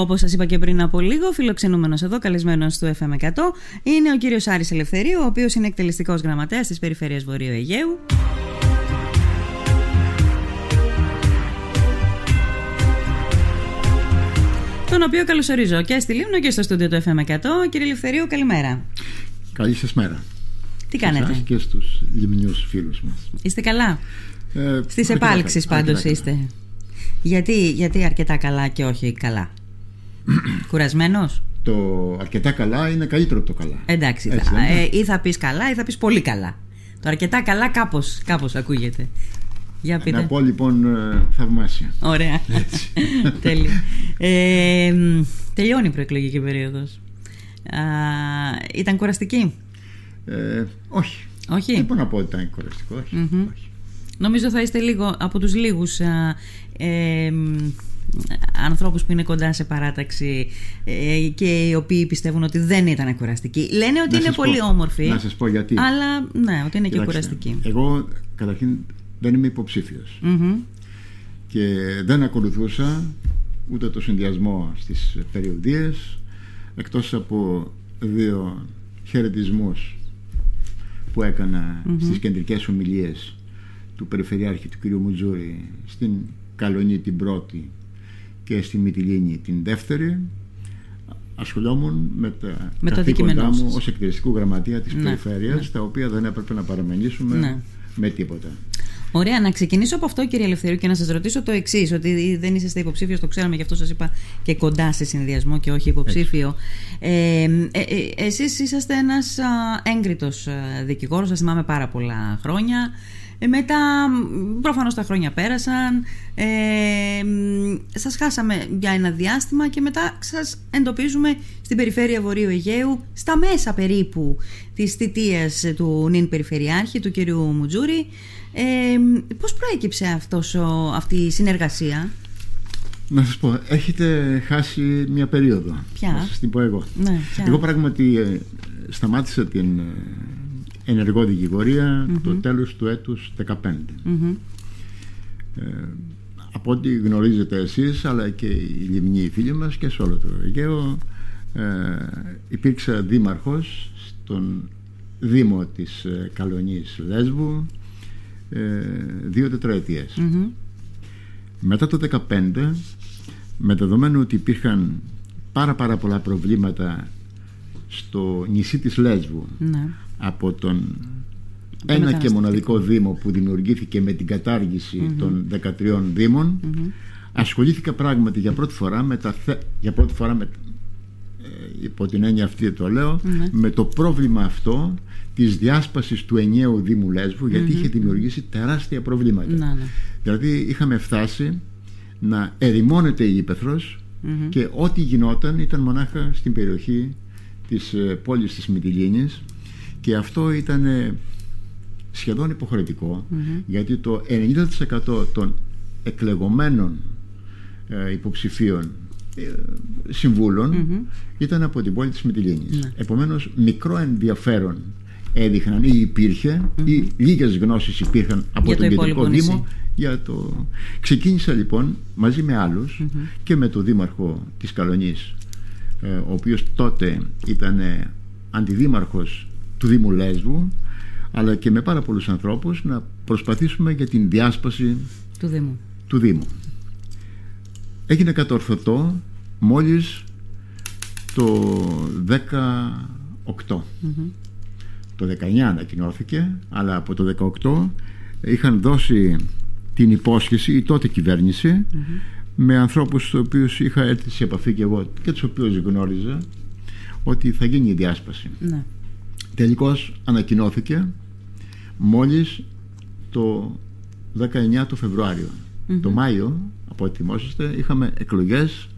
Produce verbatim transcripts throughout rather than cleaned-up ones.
Όπως σας είπα και πριν από λίγο, φιλοξενούμενος εδώ, καλεσμένος του εφ εμ εκατό, είναι ο κύριος Άρης Ελευθερίου, ο οποίος είναι εκτελεστικός γραμματέας της Περιφέρειας Βορείου Αιγαίου. Τον οποίο καλωσορίζω και στη Λίμνο και στο στούντιο του εφ εμ εκατό. Κύριε Ελευθερίου, καλημέρα. Καλή σας μέρα. Τι κάνετε? Σας και στους λιμνιούς φίλους μας. Είστε καλά? Ε, Στις επάλξεις πάντως είστε καλά. Γιατί, γιατί αρκετά καλά και όχι καλά? Κουρασμένος? Το αρκετά καλά είναι καλύτερο από το καλά. Εντάξει, έτσι, θα, ε, ή θα πεις καλά ή θα πεις πολύ καλά. Το αρκετά καλά κάπως, κάπως ακούγεται. Για πείτε. Να πω λοιπόν θαυμάσια. Ωραία. Τέλεια. ε, Τελειώνει η προεκλογική περίοδος. Α, ήταν κουραστική? Ε, όχι. όχι. Δεν μπορώ να πω ότι ήταν κουραστικό. Όχι. Mm-hmm. όχι. Νομίζω θα είστε λίγο από τους λίγους α, ε, ανθρώπους που είναι κοντά σε παράταξη ε, και οι οποίοι πιστεύουν ότι δεν ήταν κουραστική. Λένε ότι να είναι πολύ πω, όμορφη. Να σας πω γιατί. Αλλά ναι, ότι είναι Κοιτάξτε, και κουραστική. Εγώ καταρχήν δεν είμαι υποψήφιος. Mm-hmm. Και δεν ακολουθούσα ούτε το συνδυασμό στις περιοδίες, εκτός από δύο χαιρετισμούς που έκανα mm-hmm. στις κεντρικές ομιλίες του Περιφερειάρχη του κ. Μουτζούρη στην Καλονή την πρώτη και στη Μυτιλήνη την δεύτερη. Ασχολόμουν με τα με καθήκοντά μου ως εκτελεστικού γραμματεία της ναι, Περιφέρειας, ναι. τα οποία δεν έπρεπε να παραμελήσουμε ναι. με τίποτα. Ωραία, να ξεκινήσω από αυτό, κύριε Ελευθερίου, και να σας ρωτήσω το εξής, ότι δεν είσαστε υποψήφιος, το ξέραμε, γι' αυτό σας είπα και κοντά σε συνδυασμό και όχι υποψήφιο. Ε, ε, ε, εσείς είσαστε ένας έγκριτος δικηγόρος, σας θυμάμαι πάρα πολλά χρόνια. Ε, μετά, προφανώς τα χρόνια πέρασαν, ε, σας χάσαμε για ένα διάστημα και μετά σας εντοπίζουμε στην Περιφέρεια Βορείου Αιγαίου, στα μέσα περίπου της θητείας του νυν Περιφερειάρχη, του κυρίου Μουτζούρη. Ε, πώς προέκυψε αυτός, αυτή η συνεργασία? Να σας πω, έχετε χάσει μια περίοδο. Ποια? Να σας την πω εγώ. Ναι, εγώ πράγματι ε, σταμάτησα την ενεργό δικηγορία mm-hmm. το τέλος του έτους δεκαπέντε. Mm-hmm. Ε, από ό,τι γνωρίζετε εσείς, αλλά και οι λιμνοί φίλοι μας και σε όλο το Αιγαίο, ε, υπήρξα δήμαρχος στον Δήμο της Καλονής Λέσβου ε, δύο τετραετίες. Mm-hmm. Μετά το δεκαπέντε, με δεδομένο ότι υπήρχαν πάρα πάρα πολλά προβλήματα στο νησί της Λέσβου, mm-hmm. από τον ένα και μοναδικό δήμο που δημιουργήθηκε με την κατάργηση mm-hmm. των δεκατριών δήμων, mm-hmm. ασχολήθηκα πράγματι για πρώτη φορά με τα θε... για πρώτη φορά με... ε, υπό την έννοια αυτή το λέω mm-hmm. με το πρόβλημα αυτό της διάσπασης του ενιαίου Δήμου Λέσβου, γιατί mm-hmm. είχε δημιουργήσει τεράστια προβλήματα. Mm-hmm. Δηλαδή είχαμε φτάσει να ερημώνεται η ύπαιθρος mm-hmm. και ό,τι γινόταν ήταν μονάχα στην περιοχή της πόλης της Μυτιλήνης. Και αυτό ήταν σχεδόν υποχρεωτικό, mm-hmm. γιατί το ενενήντα τοις εκατό των εκλεγωμένων ε, υποψηφίων ε, συμβούλων mm-hmm. ήταν από την πόλη της Μυτιλήνης. Mm-hmm. Επομένως, μικρό ενδιαφέρον έδειχναν ή υπήρχε, mm-hmm. ή λίγες γνώσεις υπήρχαν από για τον το κεντρικό δήμο. Για το... Ξεκίνησα λοιπόν μαζί με άλλους mm-hmm. και με τον δήμαρχο της Καλονής, ε, ο οποίος τότε ήταν ε, αντιδήμαρχος του Δήμου Λέσβου, αλλά και με πάρα πολλούς ανθρώπους, να προσπαθήσουμε για την διάσπαση του Δήμου. Του Δήμου. Έγινε κατορθωτό μόλις το δεκαοκτώ. Mm-hmm. Το δεκαεννιά ανακοινώθηκε, αλλά από το δεκαοκτώ είχαν δώσει την υπόσχεση η τότε κυβέρνηση mm-hmm. με ανθρώπους στους οποίους είχα έρθει σε επαφή και εγώ και τους οποίους γνώριζα, ότι θα γίνει η διάσπαση. Ναι. Τελικώς ανακοινώθηκε μόλις το δεκαεννιά του Φεβρουάριου. Mm-hmm. Το Μάιο, από ό,τι θυμόσαστε, είχαμε εκλογές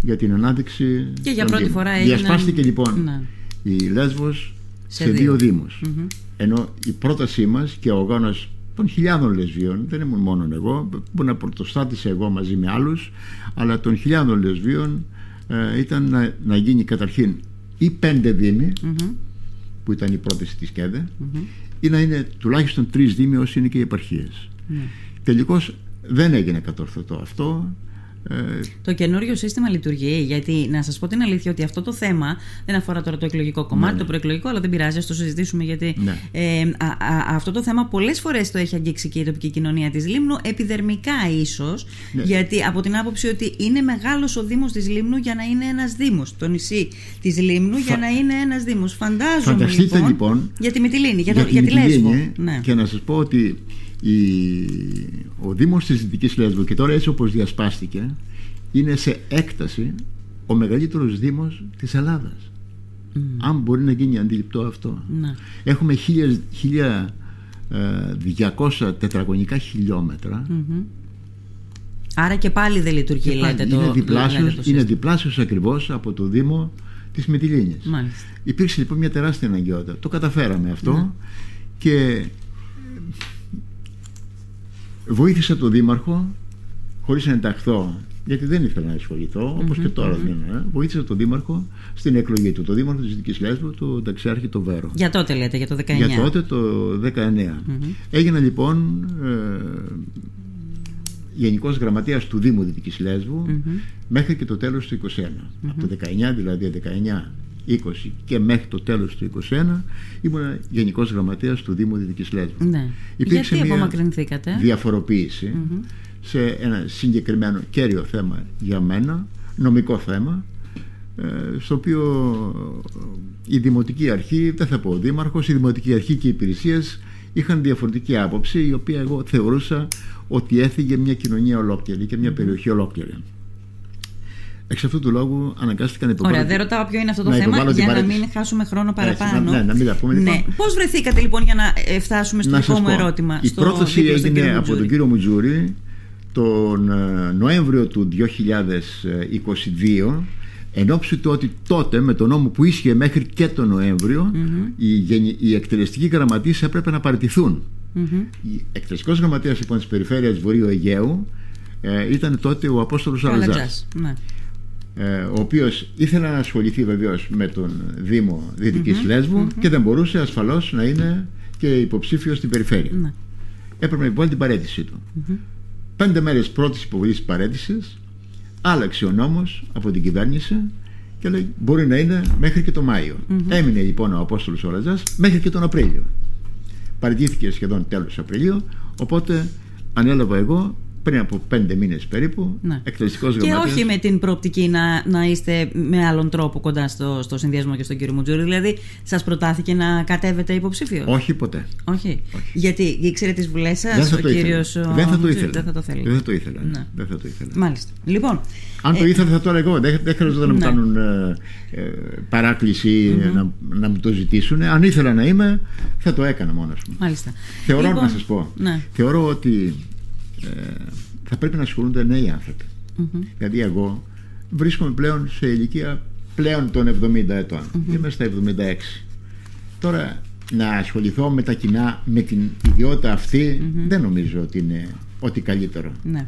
για την ανάδειξη. Και για πρώτη φορά έγινε. Διασπάστηκε λοιπόν ναι. η Λέσβος σε, σε δύο δήμους. Mm-hmm. Ενώ η πρότασή μας και ο αγώνας των χιλιάδων Λεσβίων, δεν ήμουν μόνο εγώ, που να πρωτοστάτησα εγώ μαζί με άλλους, αλλά των χιλιάδων Λεσβίων ε, ήταν να, να γίνει καταρχήν οι πέντε δήμοι. Mm-hmm. που ήταν η πρόταση της ΚΕΔΕ, mm-hmm. ή να είναι τουλάχιστον τρεις δήμοι όσοι είναι και οι επαρχίες. Mm-hmm. Τελικώς δεν έγινε κατορθωτό αυτό. Το καινούριο σύστημα λειτουργεί, γιατί να σας πω την αλήθεια ότι αυτό το θέμα δεν αφορά τώρα το εκλογικό κομμάτι, ναι, το προεκλογικό, αλλά δεν πειράζει, ας το συζητήσουμε, γιατί ναι. ε, α, α, αυτό το θέμα πολλές φορές το έχει αγγίξει και η τοπική κοινωνία της Λίμνου, επιδερμικά ίσως, ναι, γιατί από την άποψη ότι είναι μεγάλος ο Δήμος της Λίμνου για να είναι ένας Δήμος, το νησί της Λίμνου Φα... για να είναι ένας Δήμος. Φαντάζομαι. Φανταστείτε λοιπόν, λοιπόν για τη Μυτιλήνη, για, για, για τη Λέσβο. Ναι. Και να σας πω ότι Η... ο Δήμος της Δυτικής Λέσβου, και τώρα έτσι όπως διασπάστηκε, είναι σε έκταση ο μεγαλύτερος Δήμος της Ελλάδας. Mm. Αν μπορεί να γίνει αντιληπτό αυτό. Να. Έχουμε χίλια διακόσια τετραγωνικά χιλιόμετρα. Mm-hmm. Άρα και πάλι δεν λειτουργεί, πάλι λέτε, είναι το... διπλάσιος, λέτε το είναι διπλάσιος ακριβώς από το Δήμο της Μυτιλήνης. Μάλιστα. Υπήρξε λοιπόν μια τεράστια αναγκαιότητα. Το καταφέραμε αυτό. Να. Και βοήθησα τον Δήμαρχο, χωρίς να ενταχθώ, γιατί δεν ήθελα να ασχοληθώ, όπως mm-hmm, και τώρα mm-hmm. δεν είναι. Βοήθησα τον Δήμαρχο στην εκλογή του, τον Δήμαρχο της Δυτικής Λέσβου, τον Ταξιάρχη το Βέρο. Για τότε λέτε, για το δεκαεννιά. Για τότε το δεκαεννιά. Mm-hmm. Έγινα λοιπόν ε, Γενικός Γραμματέας του Δήμου Δυτικής Λέσβου mm-hmm. μέχρι και το τέλος του είκοσι ένα. Mm-hmm. Από το δεκαεννιά, δηλαδή δεκαεννιά είκοσι και μέχρι το τέλος του είκοσι ένα ήμουν Γενικός Γραμματέας του Δήμου Δυτικής Λέσβου. Ναι. Υπήρξε Γιατί απομακρυνθήκατε? Μια διαφοροποίηση mm-hmm. σε ένα συγκεκριμένο κέριο θέμα για μένα, νομικό θέμα, στο οποίο η Δημοτική Αρχή, δεν θα πω ο Δήμαρχος, η Δημοτική Αρχή και οι υπηρεσίες είχαν διαφορετική άποψη, η οποία εγώ θεωρούσα ότι έφυγε μια κοινωνία ολόκληρη και μια περιοχή ολόκληρη. Εξ αυτού του λόγου αναγκάστηκαν να υποβάλω. Ωραία, δεν ρωτάω ποιο είναι αυτό το θέμα, για να μην χάσουμε χρόνο παραπάνω. Ναι, να μην τα πούμε λοιπόν. Πώς βρεθήκατε λοιπόν, για να φτάσουμε στο δικό μου ερώτημα? Η πρόταση έγινε από τον κύριο Μουτζούρη τον Νοέμβριο του δύο χιλιάδες είκοσι δύο, εν ώψη του ότι τότε με τον νόμο που ίσχυε μέχρι και τον Νοέμβριο οι εκτελεστικοί γραμματείς έπρεπε να παραιτηθούν. Η εκτελεστικός γραμματέας λοιπόν της Περιφέρειας Βορείου Αιγαίου ήταν τότε ο Απόστολος Αλουζάς, ο οποίος ήθελε να ασχοληθεί βεβαίως με τον Δήμο Δυτικής mm-hmm, Λέσβου mm-hmm. και δεν μπορούσε ασφαλώς να είναι και υποψήφιος στην περιφέρεια. Mm-hmm. Έπρεπε να υποβάλει την παραίτησή του. Mm-hmm. Πέντε μέρες πρώτης υποβολής της παραίτησης άλλαξε ο νόμος από την κυβέρνηση και λέει μπορεί να είναι μέχρι και τον Μάιο. Mm-hmm. Έμεινε λοιπόν ο Απόστολος Αλουζάς μέχρι και τον Απρίλιο. Παραιτήθηκε σχεδόν τέλος Απριλίου, οπότε ανέλαβα εγώ πριν από πέντε μήνες περίπου, ναι, εκτελεστικός γραμματέας. Και όχι με την προοπτική να, να είστε με άλλον τρόπο κοντά στο, στο συνδυασμό και στον κύριο Μουτζούρη. Δηλαδή, σας προτάθηκε να κατέβετε υποψήφιος? Όχι ποτέ. Όχι. όχι. Γιατί ήξερε τις βουλές σας ο κύριος Μουτζούρη. Δεν θα το ήθελε. Δεν θα το ήθελε. Δεν, ναι. δεν θα το ήθελε. Μάλιστα. Λοιπόν, αν ε... το ήθελα θα το έλεγα εγώ. Δεν, δεν χρειαζόταν ναι. να μου κάνουν ε, παράκληση mm-hmm. να, να μου το ζητήσουν. Αν ήθελα να είμαι, θα το έκανα μόνος μου. Μάλιστα. Θεωρώ λοιπόν, να σας πω. Ναι. Θεωρώ ότι θα πρέπει να ασχολούνται νέοι άνθρωποι. Mm-hmm. Δηλαδή εγώ βρίσκομαι πλέον σε ηλικία πλέον των εβδομήντα ετών. Mm-hmm. Είμαι στα εβδομήντα έξι. Τώρα να ασχοληθώ με τα κοινά, με την ιδιότητα αυτή, mm-hmm. δεν νομίζω ότι είναι ότι καλύτερο. Mm-hmm.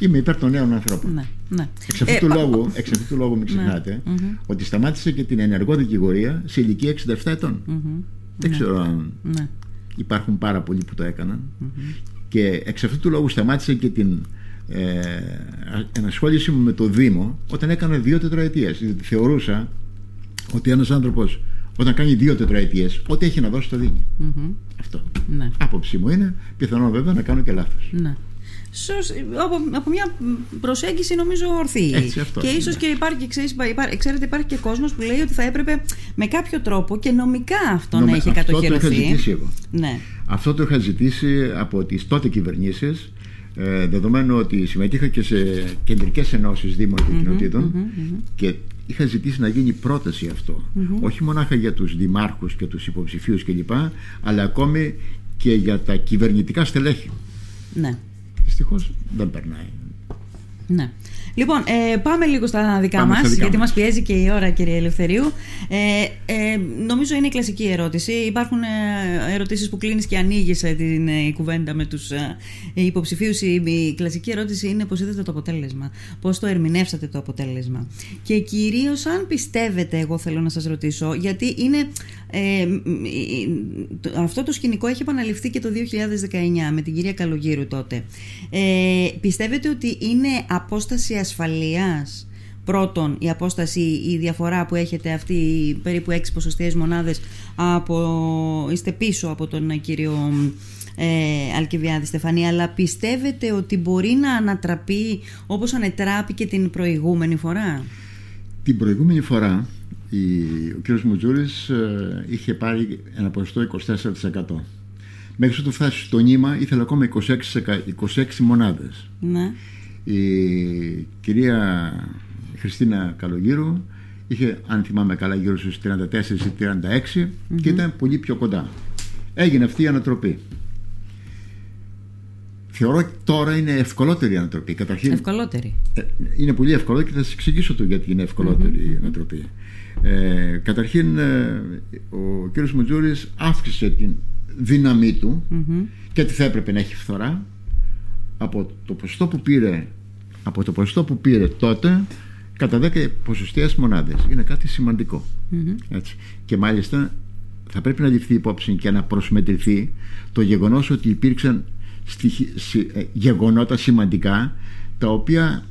Είμαι υπέρ των νέων ανθρώπων. Mm-hmm. Εξ αυτού του, ε, λόγου, εξ αυτού του λόγου μην ξεχνάτε mm-hmm. ότι σταμάτησε και την ενεργό δικηγορία σε ηλικία εξήντα επτά ετών. Mm-hmm. Δεν ξέρω mm-hmm. αν mm-hmm. υπάρχουν πάρα πολλοί που το έκαναν. Mm-hmm. Και εξ αυτού του λόγου σταμάτησε και την ε, ενασχόλησή μου με το Δήμο όταν έκανα δύο τετραετίες. Διότι θεωρούσα ότι ένας άνθρωπος όταν κάνει δύο τετραετίες, ό,τι έχει να δώσει το δίνει. Mm-hmm. Αυτό. Ναι. Άποψή μου είναι. Πιθανόν βέβαια να κάνω και λάθος. Ναι. Σως, από, από μια προσέγγιση νομίζω ορθή. Έτσι, αυτό, και ίσως ναι. και υπάρχει, ξέρετε, υπάρχει και κόσμος που λέει ότι θα έπρεπε με κάποιο τρόπο και νομικά αυτό Νομε, να έχει κατοχυρωθεί. Αυτό το είχα ζητήσει εγώ. Ναι. Αυτό το είχα ζητήσει από τις τότε κυβερνήσεις, ε, δεδομένου ότι συμμετείχα και σε κεντρικές ενώσεις δήμων και mm-hmm, κοινοτήτων mm-hmm, mm-hmm. και είχα ζητήσει να γίνει πρόταση αυτό. Mm-hmm. Όχι μονάχα για τους δημάρχους και τους υποψηφίους κλπ, αλλά ακόμη και για τα κυβερνητικά στελέχη. Ναι. Δυστυχώς δεν περνάει. Ναι. Λοιπόν, ε, πάμε λίγο στα δικά πάμε μας, στα δικά γιατί μας πιέζει και η ώρα, κύριε Ελευθερίου. Ε, ε, νομίζω είναι η κλασική ερώτηση. Υπάρχουν ε, ερωτήσεις που κλείνεις και ανοίγεις την ε, κουβέντα με τους ε, υποψηφίους. Η, η κλασική ερώτηση είναι πώς είδατε το αποτέλεσμα, πώς το ερμηνεύσατε το αποτέλεσμα. Και κυρίως αν πιστεύετε, εγώ θέλω να σας ρωτήσω, γιατί είναι, ε, ε, αυτό το σκηνικό έχει επαναληφθεί και το δύο χιλιάδες δεκαεννιά με την κυρία Καλογύρου τότε. Ε, πιστεύετε ότι είναι απόσταση ασφαλείας. Πρώτον, η απόσταση, η διαφορά που έχετε αυτή, περίπου έξι ποσοστιαίες μονάδες, από, είστε πίσω από τον κύριο ε, Αλκιβιάδη Στεφανή, αλλά πιστεύετε ότι μπορεί να ανατραπεί όπως ανετράπηκε την προηγούμενη φορά? Την προηγούμενη φορά η, ο κύριος Μουτζούρης ε, είχε πάρει ένα ποσοστό είκοσι τέσσερα τοις εκατό. Μέχρι ότου φτάσει στο νήμα ήθελε ακόμα είκοσι έξι, είκοσι έξι μονάδες. Ναι. Η κυρία Χριστίνα Καλογύρου είχε, αν θυμάμαι καλά, γύρω στους τριάντα τέσσερα ή τριάντα έξι mm-hmm. και ήταν πολύ πιο κοντά. Έγινε αυτή η ανατροπή. Θεωρώ ότι τώρα είναι ευκολότερη η ανατροπή. Καταρχήν, ευκολότερη. Ε, είναι πολύ ευκολότερη και θα σας εξηγήσω το γιατί είναι ευκολότερη mm-hmm. η ανατροπή. Ε, καταρχήν, ε, ο κύριος Μουτζούρης αύξησε την δύναμή του mm-hmm. και τι θα έπρεπε να έχει φθορά. Από το ποσοστό που πήρε, από το ποσοστό που πήρε τότε, κατά δέκα ποσοστιαίες μονάδες. Είναι κάτι σημαντικό. Mm-hmm. Έτσι. Και μάλιστα θα πρέπει να ληφθεί υπόψη και να προσμετρηθεί το γεγονός ότι υπήρξαν στοιχε... γεγονότα σημαντικά, τα οποία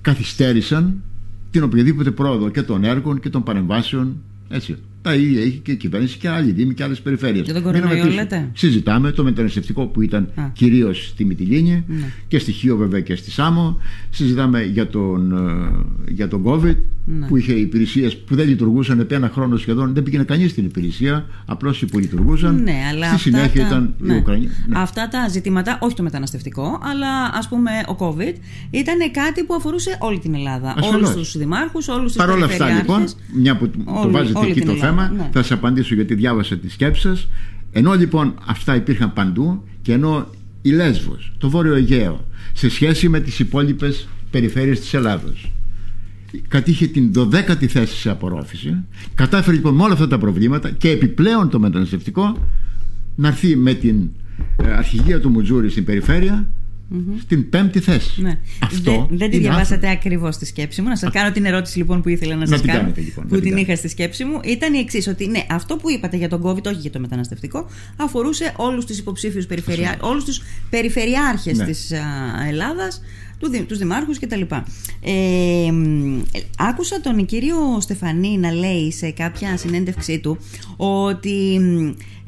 καθυστέρησαν την οποιαδήποτε πρόοδο και των έργων και των παρεμβάσεων. Έτσι. Τα ίδια είχε και η κυβέρνηση και άλλοι δήμοι και άλλες περιφέρειες. Για τον κορονοϊό λέτε? Συζητάμε το μεταναστευτικό που ήταν Α. κυρίως στη Μυτιλήνη ναι. και στοιχείο βέβαια και στη Σάμο. Συζητάμε για τον, για τον COVID ναι. που είχε υπηρεσίες που δεν λειτουργούσαν επί ένα χρόνο σχεδόν. Δεν πήγαινε κανείς στην υπηρεσία, απλώς οι που λειτουργούσαν. Ναι, αλλά στη συνέχεια τα... ήταν ναι. η Ουκρανία. Ναι. Αυτά τα ζητήματα, όχι το μεταναστευτικό, αλλά ας πούμε ο COVID, ήταν κάτι που αφορούσε όλη την Ελλάδα. Όλους τους δημάρχους, όλους τους περιφερειάρχες. Παρ' όλα αυτά λοιπόν, μια που όλη, το βάζετε εκεί το θέμα. Ναι. Θα σας απαντήσω γιατί διάβασα τις σκέψεις σας. Ενώ λοιπόν αυτά υπήρχαν παντού, και ενώ η Λέσβος, το Βόρειο Αιγαίο, σε σχέση με τις υπόλοιπες περιφέρειες της Ελλάδος, κατήχε την δωδέκατη θέση σε απορρόφηση, κατάφερε λοιπόν με όλα αυτά τα προβλήματα και επιπλέον το μεταναστευτικό να έρθει με την αρχηγία του Μουτζούρη στην περιφέρεια Mm-hmm. στην πέμπτη θέση. Ναι. Αυτό δεν τη διαβάσατε ακριβώς τη σκέψη μου. Να σας κάνω την ερώτηση λοιπόν που ήθελα να σας να κάνω. Κάνετε, λοιπόν, που την κάνετε. Είχα στη σκέψη μου. Ήταν η εξής: ότι ναι, αυτό που είπατε για τον COVID, όχι για το μεταναστευτικό, αφορούσε όλους τους υποψήφιους περιφερειά, όλους τους περιφερειάρχες ναι. της α, Ελλάδας, τους δημάρχους κτλ. Ε, άκουσα τον κύριο Στεφανή να λέει σε κάποια συνέντευξή του ότι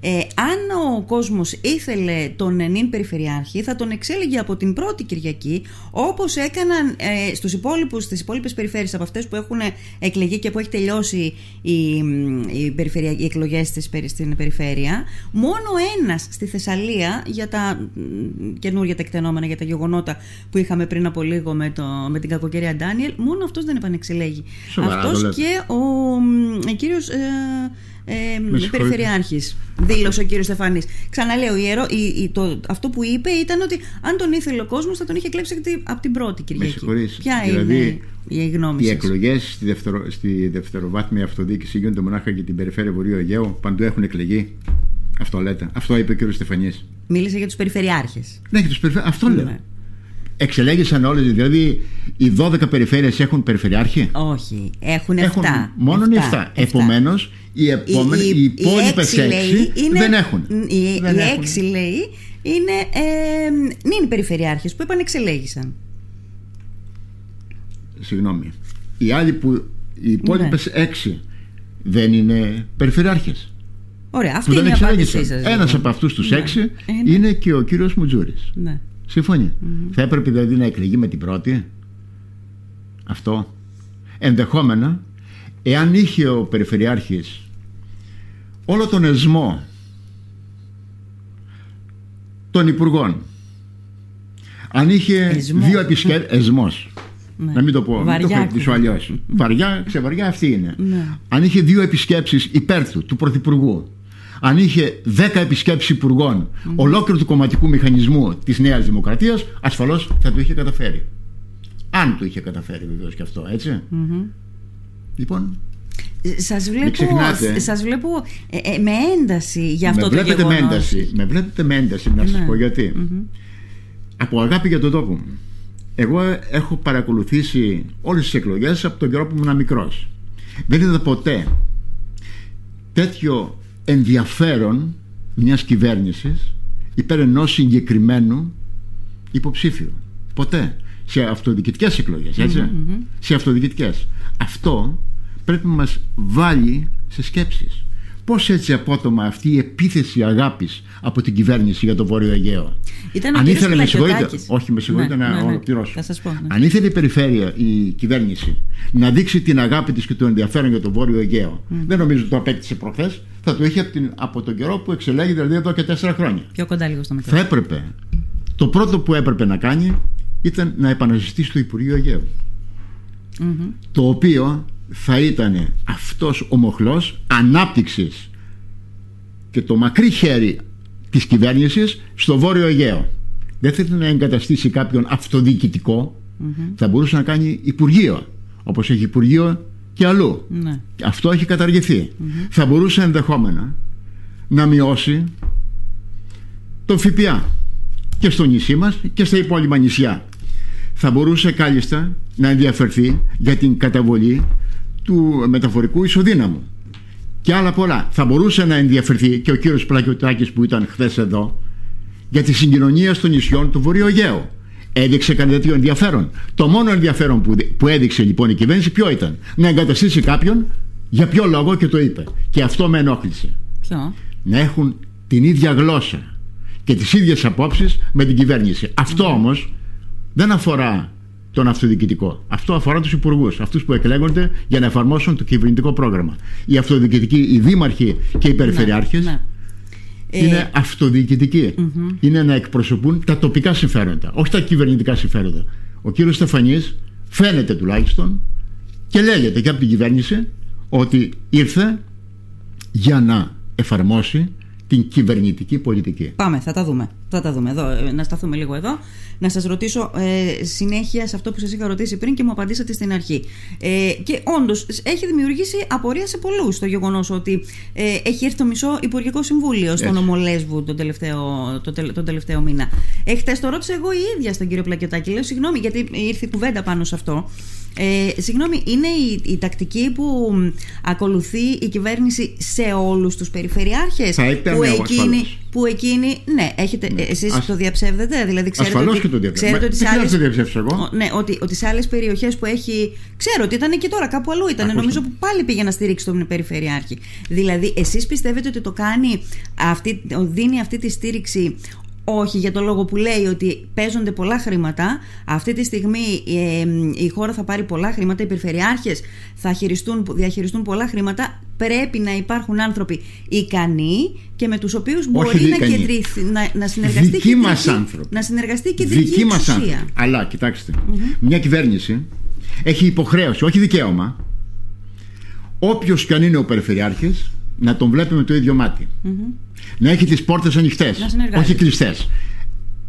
ε, αν ο κόσμος ήθελε τον νυν περιφερειάρχη θα τον εξέλεγε από την πρώτη Κυριακή, όπως έκαναν ε, στους υπόλοιπους, στις υπόλοιπες περιφέρειες από αυτές που έχουν εκλεγεί και που έχει τελειώσει οι, οι, οι εκλογές της, στην περιφέρεια. Μόνο ένας στη Θεσσαλία για τα καινούργια τα εκτενόμενα, για τα γεγονότα που είχαμε πριν από λίγο με, το, με την κακοκαιρία Ντάνιελ, μόνο αυτός δεν επανεξελέγει. Αυτός και ο ε, κύριος ε, ε, περιφερειάρχης, δήλωσε ο κύριος Στεφανής. Ξαναλέω, ιερό, η, η, το, αυτό που είπε ήταν ότι αν τον ήθελε ο κόσμος θα τον είχε κλέψει από την πρώτη Κυριακή. Ποια δηλαδή, είναι η γνώμη σας? Οι εκλογές στη, δευτερο, στη δευτεροβάθμια αυτοδιοίκηση γίνονται μονάχα για την Περιφέρεια Βορείου Αιγαίου. Παντού έχουν εκλεγεί. Αυτό λέτε. Αυτό είπε ο κύριος Στεφανής. Μίλησε για τους περιφερειάρχες. Ναι, για τους περιφερειάρχες. Αυτό λέτε. Ναι. Εξελέγησαν όλες, δηλαδή οι δώδεκα περιφέρειες έχουν περιφερειάρχη? Όχι, έχουν επτά. Έχουν μόνο επτά. Επομένως, οι υπόλοιπες έξι δεν έχουν. Οι έξι λέει είναι νυν περιφερειάρχες που επανεξελέγησαν. Συγγνώμη. Οι άλλοι που. Οι υπόλοιπες έξι δεν είναι περιφερειάρχες. Ωραία, αυτή είναι η απάντησή σας. Ένας από αυτούς τους έξι είναι και ο κύριος Μουτζούρης. Ναι. Συμφωνεί. Mm-hmm. Θα έπρεπε δηλαδή να εκλεγεί με την πρώτη. Αυτό. Ενδεχόμενα, εάν είχε ο Περιφερειάρχης όλο τον εσμό των υπουργών, αν είχε Εσμό. δύο επισκέπτες, εσμός, ναι. να μην το πω, μην το χαρακτήσω αλλιώς. Βαριά, ξεβαριά αυτή είναι. Ναι. Αν είχε δύο επισκέψεις υπέρ του, του Πρωθυπουργού, αν είχε δέκα επισκέψεις υπουργών mm-hmm. ολόκληρου του κομματικού μηχανισμού της Νέας Δημοκρατίας, ασφαλώς θα το είχε καταφέρει. Αν το είχε καταφέρει βεβαίως και αυτό, έτσι. Mm-hmm. Λοιπόν, σας βλέπω, σας βλέπω ε, ε, με ένταση για αυτό με το γεγονός. Με ένταση, με βλέπετε με ένταση, να σας ναι. πω γιατί. Mm-hmm. Από αγάπη για τον τόπο μου. Εγώ έχω παρακολουθήσει όλες τις εκλογές από τον καιρό που ήμουν μικρός. Δεν είδα ποτέ τέτοιο ενδιαφέρον μιας κυβέρνησης υπέρ ενός συγκεκριμένου υποψήφιου. Ποτέ. σε αυτοδιοικητικές εκλογές, έτσι, mm-hmm, mm-hmm. σε αυτοδιοικητικές. Αυτό πρέπει να μας βάλει σε σκέψεις. Πώς έτσι απότομα αυτή η επίθεση αγάπης από την κυβέρνηση για το Βόρειο Αιγαίο. Ήταν ο κύριος Πλακιωτάκης. Όχι, με συγχωρείτε ναι, να ναι, ναι. ολοκληρώσω. Θα σας πω, ναι. Αν ήθελε η περιφέρεια, η κυβέρνηση να δείξει την αγάπη της και το ενδιαφέρον για το Βόρειο Αιγαίο, mm. δεν νομίζω το απέκτησε προχθές, θα το είχε από, την, από τον καιρό που εξελέγει, δηλαδή εδώ και τέσσερα χρόνια. Πιο κοντά λίγο στο μικρόφωνο. Θα έπρεπε. Το πρώτο που έπρεπε να κάνει ήταν να επαναζητήσει το Υπουργείο Αιγαίου. Mm-hmm. Το οποίο θα ήταν αυτός ο μοχλός ανάπτυξης και το μακρύ χέρι της κυβέρνησης στο Βόρειο Αιγαίο. Δεν θέλει να εγκαταστήσει κάποιον αυτοδιοικητικό, mm-hmm. θα μπορούσε να κάνει υπουργείο, όπως έχει υπουργείο και αλλού. Mm-hmm. Αυτό έχει καταργηθεί. Mm-hmm. Θα μπορούσε ενδεχόμενα να μειώσει τον ΦΠΑ και στο νησί μας και στα υπόλοιπα νησιά. Θα μπορούσε κάλλιστα να ενδιαφερθεί για την καταβολή του μεταφορικού ισοδύναμου και άλλα πολλά. Θα μπορούσε να ενδιαφερθεί και ο κύριος Πλακιωτάκης που ήταν χθες εδώ για τη συγκοινωνία των νησιών του Βορείου Αιγαίου. Έδειξε κανένα τέτοιο ενδιαφέρον? Το μόνο ενδιαφέρον που έδειξε λοιπόν η κυβέρνηση ποιο ήταν? Να εγκαταστήσει κάποιον. Για ποιο λόγο? Και το είπε. Και αυτό με ενόχλησε. Ποιο? Να έχουν την ίδια γλώσσα και τις ίδιες απόψεις με την κυβέρνηση. Αυτό όμως δεν αφορά τον αυτοδιοικητικό. Αυτό αφορά τους υπουργούς, αυτούς που εκλέγονται για να εφαρμόσουν το κυβερνητικό πρόγραμμα. Οι αυτοδιοικητικοί, οι δήμαρχοι και οι περιφερειάρχες ναι, ναι. είναι ε... αυτοδιοικητικοί. Mm-hmm. Είναι να εκπροσωπούν τα τοπικά συμφέροντα, όχι τα κυβερνητικά συμφέροντα. Ο κύριος Στεφανής φαίνεται τουλάχιστον και λέγεται και από την κυβέρνηση ότι ήρθε για να εφαρμόσει την κυβερνητική πολιτική. Πάμε, θα τα δούμε. Θα τα δούμε εδώ. Να σταθούμε λίγο εδώ. Να σας ρωτήσω ε, συνέχεια σε αυτό που σας είχα ρωτήσει πριν και μου απαντήσατε στην αρχή. Ε, και όντως έχει δημιουργήσει απορία σε πολλούς το γεγονός ότι ε, έχει έρθει το μισό Υπουργικό Συμβούλιο στον Νομό Λέσβου τον τελευταίο, το τελε, τον τελευταίο μήνα. Ε, χτες το ρώτησα εγώ η ίδια στον κύριο Πλακιωτάκη. Λέω συγγνώμη, γιατί ήρθε η κουβέντα πάνω σε αυτό. Ε, συγγνώμη, είναι η, η τακτική που ακολουθεί η κυβέρνηση σε όλους τους περιφερειάρχες που εκείνη, που εκείνη. Ναι, έχετε, ναι. εσείς Ασ... το διαψεύδετε, δηλαδή ξέρετε. Ασφαλώς και το διαψεύδω. Δεν χρειάζεται να το διαψεύσω εγώ. Ναι, ότι, ότι σε άλλες περιοχές που έχει. Ξέρω ότι ήταν και τώρα, κάπου αλλού ήταν. Νομίζω που πάλι πήγε να στηρίξει τον περιφερειάρχη. Δηλαδή, εσείς πιστεύετε ότι το κάνει, αυτή, δίνει αυτή τη στήριξη. Όχι, για το λόγο που λέει ότι παίζονται πολλά χρήματα. Αυτή τη στιγμή ε, η χώρα θα πάρει πολλά χρήματα, οι περιφερειάρχες θα χειριστούν, διαχειριστούν πολλά χρήματα. Πρέπει να υπάρχουν άνθρωποι ικανοί και με τους οποίους μπορεί να, κεντρυθ, να, να συνεργαστεί δική μας άνθρωποι. Να συνεργαστεί κεντρική εξουσία. Αλλά, κοιτάξτε, mm-hmm. μια κυβέρνηση έχει υποχρέωση, όχι δικαίωμα, όποιος κι αν είναι ο περιφερειάρχης, να τον βλέπει με το ίδιο μάτι. Mm-hmm. Να έχει τις πόρτες ανοιχτές, όχι κλειστές.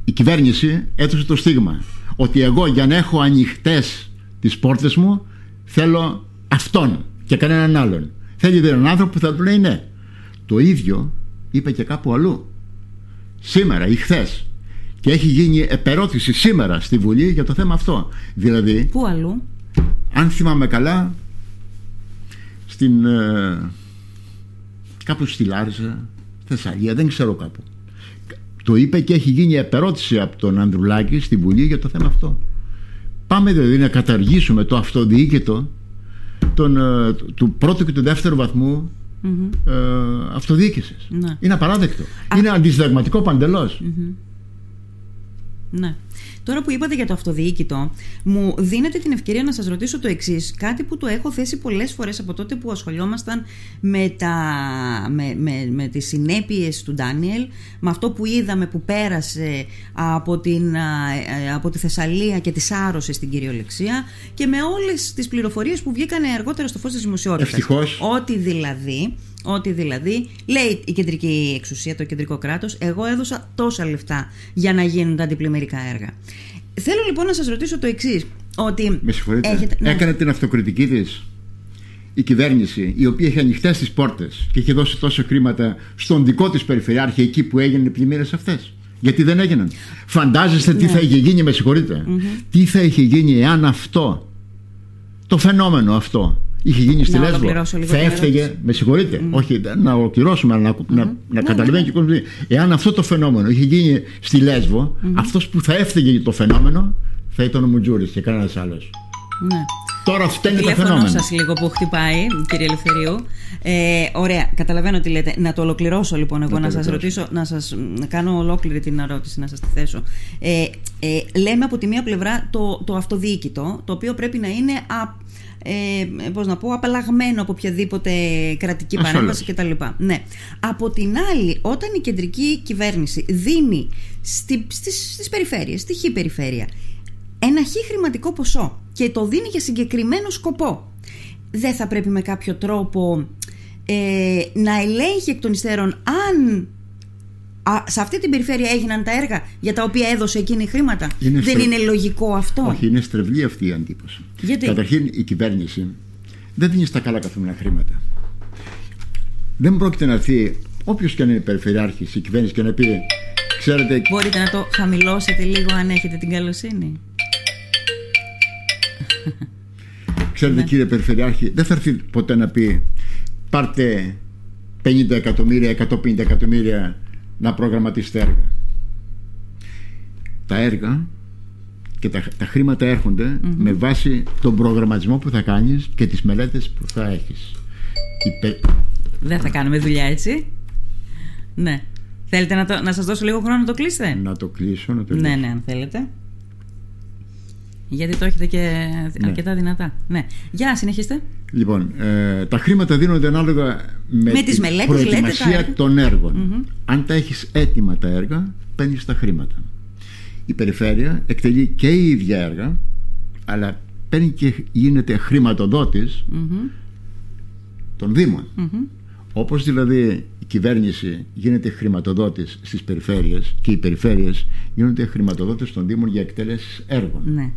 Η κυβέρνηση έδωσε το στίγμα ότι εγώ για να έχω ανοιχτές τις πόρτες μου θέλω αυτόν και κανέναν άλλον. Θέλει έναν άνθρωπο που θα του λέει ναι. Το ίδιο είπε και κάπου αλλού. Σήμερα ή χθες. Και έχει γίνει επερώτηση σήμερα στη Βουλή για το θέμα αυτό. Δηλαδή. Πού αλλού? Αν θυμάμαι καλά, στην. Ε... Κάπου στη Λάρισα, Θεσσαλία, δεν ξέρω κάπου. Το είπε και έχει γίνει επερώτηση από τον Ανδρουλάκη στη Βουλή για το θέμα αυτό. Πάμε δηλαδή να καταργήσουμε το αυτοδιοίκητο τον, του πρώτου και του δεύτερου βαθμού mm-hmm. ε, αυτοδιοίκησης. Ναι. Είναι απαράδεκτο. Α... Είναι αντισυνταγματικό παντελώς. Mm-hmm. Ναι. Τώρα που είπατε για το αυτοδιοίκητο, μου δίνετε την ευκαιρία να σας ρωτήσω το εξής. Κάτι που το έχω θέσει πολλές φορές από τότε που ασχολιόμασταν με, τα, με, με, με τις συνέπειες του Ντάνιελ, με αυτό που είδαμε που πέρασε από, την, από τη Θεσσαλία και τη σάρωσε στην κυριολεξία και με όλες τις πληροφορίες που βγήκαν αργότερα στο φως της δημοσιότητας. Ευτυχώς. Ότι δηλαδή... Ότι δηλαδή λέει η κεντρική εξουσία, το κεντρικό κράτος, εγώ έδωσα τόσα λεφτά για να γίνουν τα αντιπλημμυρικά έργα. Θέλω λοιπόν να σας ρωτήσω το εξής. Ότι με συγχωρείτε, έχετε... έκανε ναι. την αυτοκριτική της η κυβέρνηση, η οποία είχε ανοιχτές τις πόρτες και είχε δώσει τόσα χρήματα στον δικό της περιφερειάρχη εκεί που έγιναν οι πλημμύρες αυτές. Γιατί δεν έγιναν? Φαντάζεστε τι ναι. θα είχε γίνει, με συγχωρείτε, mm-hmm. τι θα είχε γίνει εάν αυτό, το φαινόμενο αυτό, είχε γίνει στη Λέσβο? Θα έφταιγε, με συγχωρείτε, mm. όχι να ολοκληρώσουμε, αλλά να, mm. να, mm. να mm. καταλαβαίνει και ο κόσμος. Εάν αυτό το φαινόμενο είχε γίνει στη Λέσβο, mm. αυτός που θα έφταιγε το φαινόμενο θα ήταν ο Μουτζούρης και κανένας άλλος. Ναι. Τώρα φταίνει το φαινόμενο. Σας λίγο που χτυπάει, κύριε Ελευθερίου. Ε, ωραία, καταλαβαίνω τι λέτε. Να το ολοκληρώσω λοιπόν εγώ, να, να σας ρωτήσω, να σας να κάνω ολόκληρη την ερώτηση, να σας τη θέσω. Ε, ε, λέμε από τη μία πλευρά το, το αυτοδιοίκητο, το οποίο πρέπει να είναι α, ε, πώς να πω, απαλλαγμένο από οποιαδήποτε κρατική παρέμβαση κτλ. Ναι. Από την άλλη, όταν η κεντρική κυβέρνηση δίνει στι, στις, στις περιφέρειες, στη χ περιφέρεια, ένα χ χρηματικό ποσό και το δίνει για συγκεκριμένο σκοπό, δεν θα πρέπει με κάποιο τρόπο ε, να ελέγχει εκ των υστέρων αν α, σε αυτή την περιφέρεια έγιναν τα έργα για τα οποία έδωσε εκείνη χρήματα? Είναι δεν στρε... είναι λογικό αυτό? Όχι, είναι στρεβλή αυτή η αντίποση. Γιατί? Καταρχήν η κυβέρνηση δεν δίνει στα καλά καθημερινά χρήματα. Δεν πρόκειται να έρθει όποιος και αν είναι περιφερειάρχης, η κυβέρνηση, και να πει ξέρετε... Μπορείτε να το χαμηλώσετε λίγο αν έχετε την καλοσύνη? Ξέρετε, ναι, κύριε Περιφερειάρχη, δεν θα έρθει ποτέ να πει πάρτε πενήντα εκατομμύρια, εκατόν πενήντα εκατομμύρια να προγραμματίσετε έργα. Τα έργα και τα, τα χρήματα έρχονται mm-hmm. με βάση τον προγραμματισμό που θα κάνεις και τις μελέτες που θα έχεις. Υπε... Δεν θα κάνουμε δουλειά έτσι. Ναι. Θέλετε να, το, να σας δώσω λίγο χρόνο να το κλείσετε? Να το κλείσω, να το κλείσω. Ναι, ναι, αν θέλετε. Γιατί το έχετε και ναι. αρκετά δυνατά. Ναι. Για συνεχίστε. Λοιπόν, ε, τα χρήματα δίνονται ανάλογα με, με την μελέτες, προετοιμασία λέτε, τα... των έργων. Mm-hmm. Αν τα έχεις έτοιμα τα έργα, παίρνεις τα χρήματα. Η περιφέρεια εκτελεί και η ίδια έργα, αλλά παίρνει και γίνεται χρηματοδότης mm-hmm. των Δήμων. Mm-hmm. Όπως δηλαδή η κυβέρνηση γίνεται χρηματοδότης στις περιφέρειες και οι περιφέρειες γίνονται χρηματοδότες των Δήμων για εκτέλεση έργων. Ναι.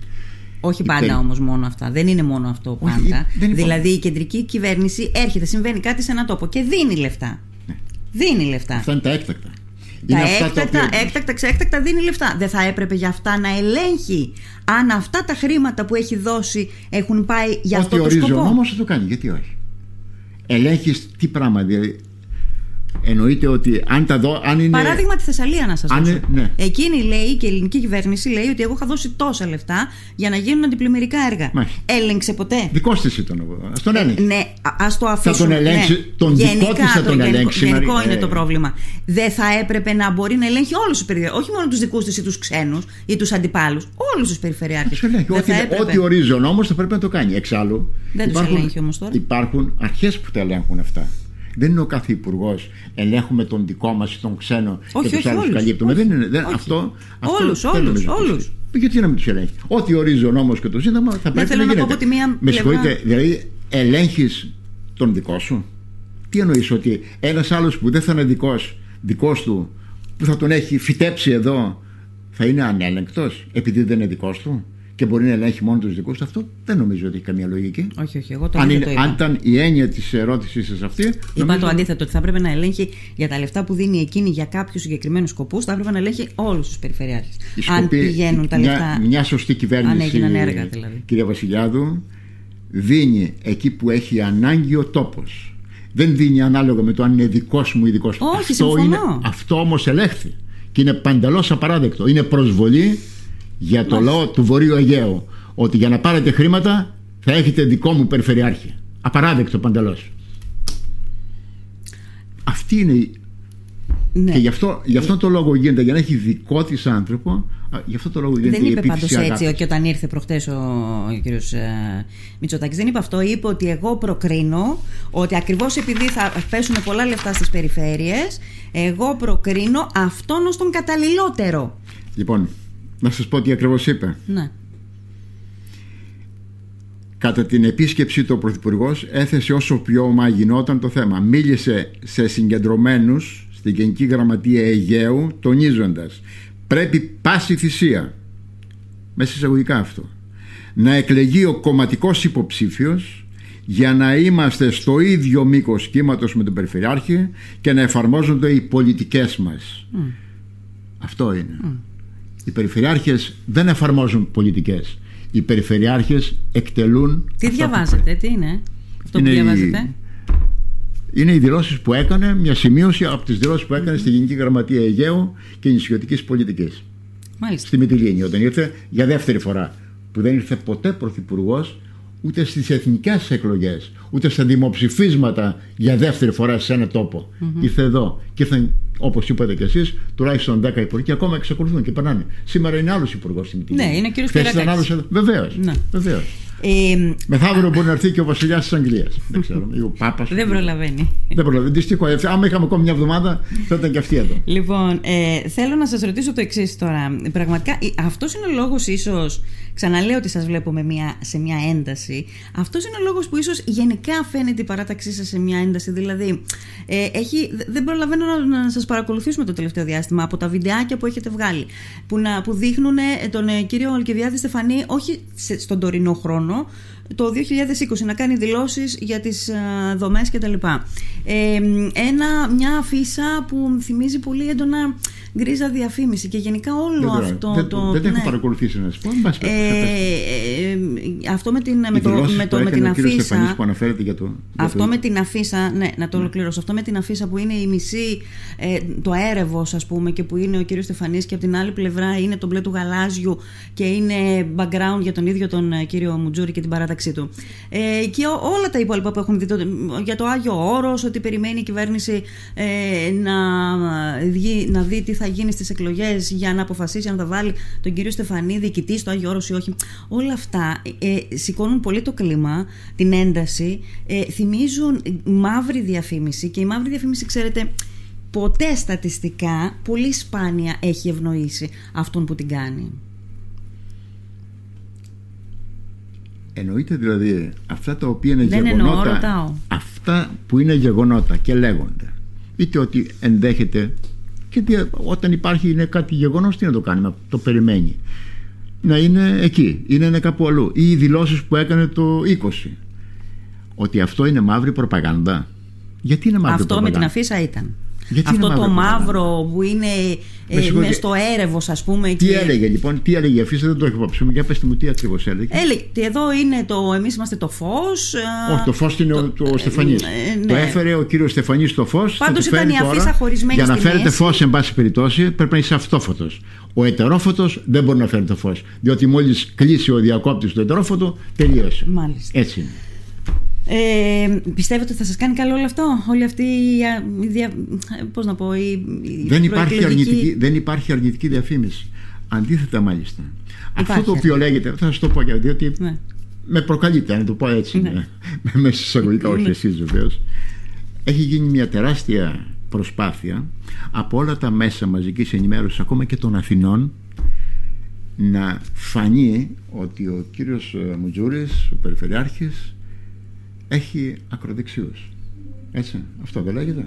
Όχι η πάντα πε... όμως μόνο αυτά. Δεν είναι μόνο αυτό πάντα. Όχι, δηλαδή η κεντρική κυβέρνηση έρχεται, συμβαίνει κάτι σε ένα τόπο και δίνει λεφτά. Ναι. Δίνει λεφτά. Αυτά είναι τα έκτακτα. Τα είναι έκτακτα, αυτά τα οποία... έκτακτα, ξέκτακτα δίνει λεφτά. Δεν θα έπρεπε για αυτά να ελέγχει αν αυτά τα χρήματα που έχει δώσει έχουν πάει για αυτό το σκοπό? Όμως θα το κάνει, γιατί όχι? Ελέγχεις τι πράγμα, δηλαδή εννοείται ότι αν τα δω, αν είναι... Παράδειγμα τη Θεσσαλία να σας αν... δώσω ναι. Εκείνη λέει και η ελληνική κυβέρνηση λέει ότι εγώ είχα δώσει τόσα λεφτά για να γίνουν αντιπλημμυρικά έργα. Μάλιστα. Έλεγξε ποτέ? Δικός της ήταν εγώ. Ας τον έλεγξε. Ναι, ας το αφήσουμε. Θα τον ελέγξει, ναι. τον γενικά, δικό της θα τον γενικό, ελέγξει. Γενικό ε... είναι το πρόβλημα. Δεν θα έπρεπε να μπορεί να ελέγχει όλους τους περιφερειάρχες. Όχι μόνο τους δικούς της ή τους ξένους ή τους αντιπάλους. Όλους τους περιφερειάρχες. Ό,τι ορίζει ο νόμος θα πρέπει να το κάνει. Εξάλλου δεν τους ελέγχει όμως τώρα. Υπάρχουν αρχές που τα ελέγχουν αυτά. Δεν είναι ο κάθε υπουργός ελέγχουμε τον δικό μας ή τον ξένο όχι, και τους άλλους καλύπτουμε. Δεν είναι, δεν, αυτό, όλους, αυτό όλους, όλους. Γιατί να μην τους ελέγχει? Ό,τι ορίζει ο νόμος και το σύνταγμα θα πρέπει να, να γίνεται. Μία... Με συγχωρείτε, δηλαδή ελέγχεις τον δικό σου? Τι εννοείς ότι ένας άλλος που δεν θα είναι δικός, δικός του, που θα τον έχει φυτέψει εδώ, θα είναι ανέλεγκτος επειδή δεν είναι δικός του και μπορεί να ελέγχει μόνο τους δικούς του? Αυτό δεν νομίζω ότι έχει καμία λογική. Όχι, όχι, εγώ το αν, είναι, το είπα. Αν ήταν η έννοια της ερώτησής σας αυτή. Είπα νομίζω... το αντίθετο, ότι θα έπρεπε να ελέγχει για τα λεφτά που δίνει εκείνη για κάποιους συγκεκριμένους σκοπούς, θα έπρεπε να ελέγχει όλους τους περιφερειάρχες. Αν πηγαίνουν τα λεφτά. Μια, μια σωστή κυβέρνηση. Αν έγιναν έργα δηλαδή. Κυρία Βασιλιάδου, δίνει εκεί που έχει ανάγκη ο τόπος. Δεν δίνει ανάλογα με το αν είναι δικός μου ή δικός του. Όχι, αυτό συμφωνώ. Είναι, αυτό όμως ελέγχθη. Και είναι παντελώς απαράδεκτο. Είναι προσβολή για το λαό του Βορείου Αιγαίου, ότι για να πάρετε χρήματα θα έχετε δικό μου περιφερειάρχη. Απαράδεκτο παντελώς. Αυτή είναι η... Ναι. Και γι' αυτό, γι' αυτό το λόγο γίνεται, για να έχει δικό της άνθρωπο, γι' αυτό το λόγο γίνεται. Δεν είπε πάντως έτσι και όταν ήρθε προχτές ο, ο κύριος ε, Μητσοτάκης. Δεν είπε αυτό. Είπε ότι εγώ προκρίνω ότι ακριβώς επειδή θα πέσουν πολλά λεφτά στις περιφέρειες, εγώ προκρίνω αυτόν ως τον καταλληλότερο. Λοιπόν, να σας πω τι ακριβώς είπε. Ναι. Κατά την επίσκεψή του ο Πρωθυπουργός έθεσε όσο πιο ομά γινόταν το θέμα. Μίλησε σε συγκεντρωμένους στην Γενική Γραμματεία Αιγαίου, τονίζοντας πρέπει πάση θυσία, μέσα εισαγωγικά αυτό, να εκλεγεί ο κομματικός υποψήφιος για να είμαστε στο ίδιο μήκος κύματος με τον Περιφερειάρχη και να εφαρμόζονται οι πολιτικές μας. Mm. Αυτό είναι. Mm. Οι περιφερειάρχες δεν εφαρμόζουν πολιτικές. Οι περιφερειάρχες εκτελούν. Τι διαβάζετε, τι είναι αυτό είναι που διαβάζετε? Οι, είναι οι δηλώσεις που έκανε, μια σημείωση από τις δηλώσεις που έκανε mm-hmm. στη Γενική Γραμματεία Αιγαίου και Νησιωτικής Πολιτικής. Μάλιστα. Στη Μυτιλήνη, όταν ήρθε για δεύτερη φορά. Που δεν ήρθε ποτέ πρωθυπουργός ούτε στις εθνικές εκλογές, ούτε στα δημοψηφίσματα για δεύτερη φορά σε ένα τόπο. Mm-hmm. Ήρθε εδώ και ήρθαν, όπως είπατε κι εσείς, τουλάχιστον δέκα υπουργοί και ακόμα εξακολουθούν και περνάνε. Σήμερα είναι άλλος υπουργός στη Μυτιλήνη. Ναι, είναι ο κύριος Πλακιωτάκης. Βεβαίως. Ναι. Βεβαίως. Ε, Μεθαύριο α... μπορεί να έρθει και ο βασιλιάς της Αγγλίας. Δεν ξέρω. Ή ο Πάπας. Δεν προλαβαίνει. Δεν προλαβαίνει. Δυστυχώς. Άμα είχαμε ακόμη μια εβδομάδα, θα ήταν και αυτή εδώ. Λοιπόν, ε, θέλω να σας ρωτήσω το εξής τώρα. Πραγματικά, αυτός είναι ο λόγος, ίσως. Ξαναλέω ότι σας βλέπω με μια, σε μια ένταση. Αυτός είναι ο λόγος που ίσως γενικά φαίνεται η παράταξή σας σε μια ένταση. Δηλαδή, ε, έχει, δεν προλαβαίνω να, να σας παρακολουθήσουμε το τελευταίο διάστημα από τα βιντεάκια που έχετε βγάλει. Που, να, που δείχνουν τον ε, κύριο Αλκιβιάδη Στεφανή, όχι σε, στον τωρινό χρόνο. Το δύο χιλιάδες είκοσι να κάνει δηλώσεις για τις α, δομές και τα λοιπά. Ε, ένα, μια αφίσα που θυμίζει πολύ έντονα γκρίζα διαφήμιση και γενικά όλο δεν αυτό δεν, το... Δεν ναι. έχω παρακολουθήσει να σας πω. Ε, ε, αυτό με την, με το, με το, με την αφίσα... Που αναφέρεται για το, για αυτό το... με την αφίσα, ναι, να το ολοκληρώσω. Αυτό με την αφίσα που είναι η μισή, ε, το έρευος ας πούμε, και που είναι ο κύριος Στεφανής και από την άλλη πλευρά είναι το μπλε του γαλάζιου και είναι background για τον ίδιο τον κύριο Μουτζούρη και την παράταξή του. Ε, και ό, όλα τα υπόλοιπα που έχουν δει το, για το Άγιο Όρος, ότι περιμένει η κυβέρνηση ε, να, δει, να δει τι θα γίνει στις εκλογές για να αποφασίσει αν θα βάλει τον κύριο Στεφανή διοικητή στο Άγιο Όρος ή όχι. Όλα αυτά ε, σηκώνουν πολύ το κλίμα, την ένταση, ε, θυμίζουν μαύρη διαφήμιση και η μαύρη διαφήμιση, ξέρετε, ποτέ στατιστικά πολύ σπάνια έχει ευνοήσει αυτόν που την κάνει. Εννοείται δηλαδή αυτά τα οποία είναι δεν γεγονότα εννοώ, αυτά που είναι γεγονότα και λέγονται. Είτε ότι ενδέχεται. Και όταν υπάρχει είναι κάτι γεγονός, τι να το κάνουμε, το περιμένει. Να είναι εκεί, είναι, είναι κάπου αλλού. Ή οι δηλώσεις που έκανε το είκοσι. Ότι αυτό είναι μαύρη προπαγάνδα. Γιατί είναι μαύρη αυτό προπαγάνδα? Αυτό με την αφίσα ήταν. Γιατί αυτό μαύρο το μαύρο που είναι ε, μέσα στο έρευος, ας πούμε. Τι και... έλεγε λοιπόν, τι έλεγε η αφήσα, δεν το έχω υπόψη μου. Για πετε μου, τι ακριβώς έλεγε. Έλεγε ότι εδώ είναι το, εμείς είμαστε το φως. Α... Όχι, το φως είναι το... ο, ο Στεφανής. Ε, ναι. Το έφερε ο κύριος Στεφανής στο φως. Πάντως ήταν η αφήσα χωρισμένη. Για να φέρετε φως, εν πάση περιπτώσει, πρέπει να είσαι αυτόφωτος. Ο ετερόφωτος δεν μπορεί να φέρει το φως. Διότι μόλις κλείσει ο διακόπτης του ετερόφωτο, τελείωσε. Μάλιστα. Έτσι είναι. Ε, πιστεύετε ότι θα σας κάνει καλό όλο αυτό, όλη αυτή η, δια, πώς να πω, η, η δεν, υπάρχει αρνητική, δεν υπάρχει αρνητική διαφήμιση. Αντίθετα, μάλιστα. Υπάρχει αυτό το οποίο λέγεται, θα σας το πω διότι ναι. με προκαλείται, να το πω έτσι. Ναι. Ναι. Με συσσαγωγικά, όχι εσείς βεβαίως. Έχει γίνει μια τεράστια προσπάθεια από όλα τα μέσα μαζικής ενημέρωσης, ακόμα και των Αθηνών, να φανεί ότι ο κύριος Μουτζούρης, ο Περιφερειάρχης, έχει ακροδεξίους. Έτσι, αυτό δεν λέγεται.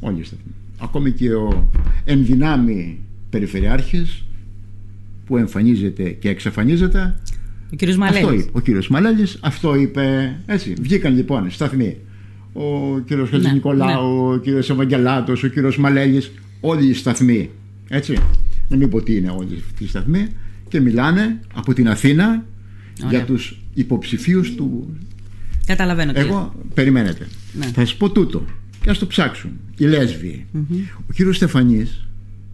Όλοι είστε. Ακόμη και ο εν δυνάμει περιφερειάρχης που εμφανίζεται και εξαφανίζεται. Ο κύριος Μαλέλης. Ο κύριος Μαλέλης αυτό είπε. Έτσι. Βγήκαν λοιπόν σταθμοί. Ο κύριος Χατζηνικολάου, ναι. ο κύριος Ευαγγελάτος, ο κύριος Μαλέλης. Όλοι οι σταθμοί. Έτσι. Να μην πω τι είναι όλοι οι σταθμοί. Και μιλάνε από την Αθήνα Ωραία. για τους υποψηφίους του. Καταλαβαίνω. Εγώ, περιμένετε. Ναι. Θα σας πω τούτο. Και ας το ψάξουν οι Λέσβοι. Mm-hmm. Ο κύριος Στεφανής,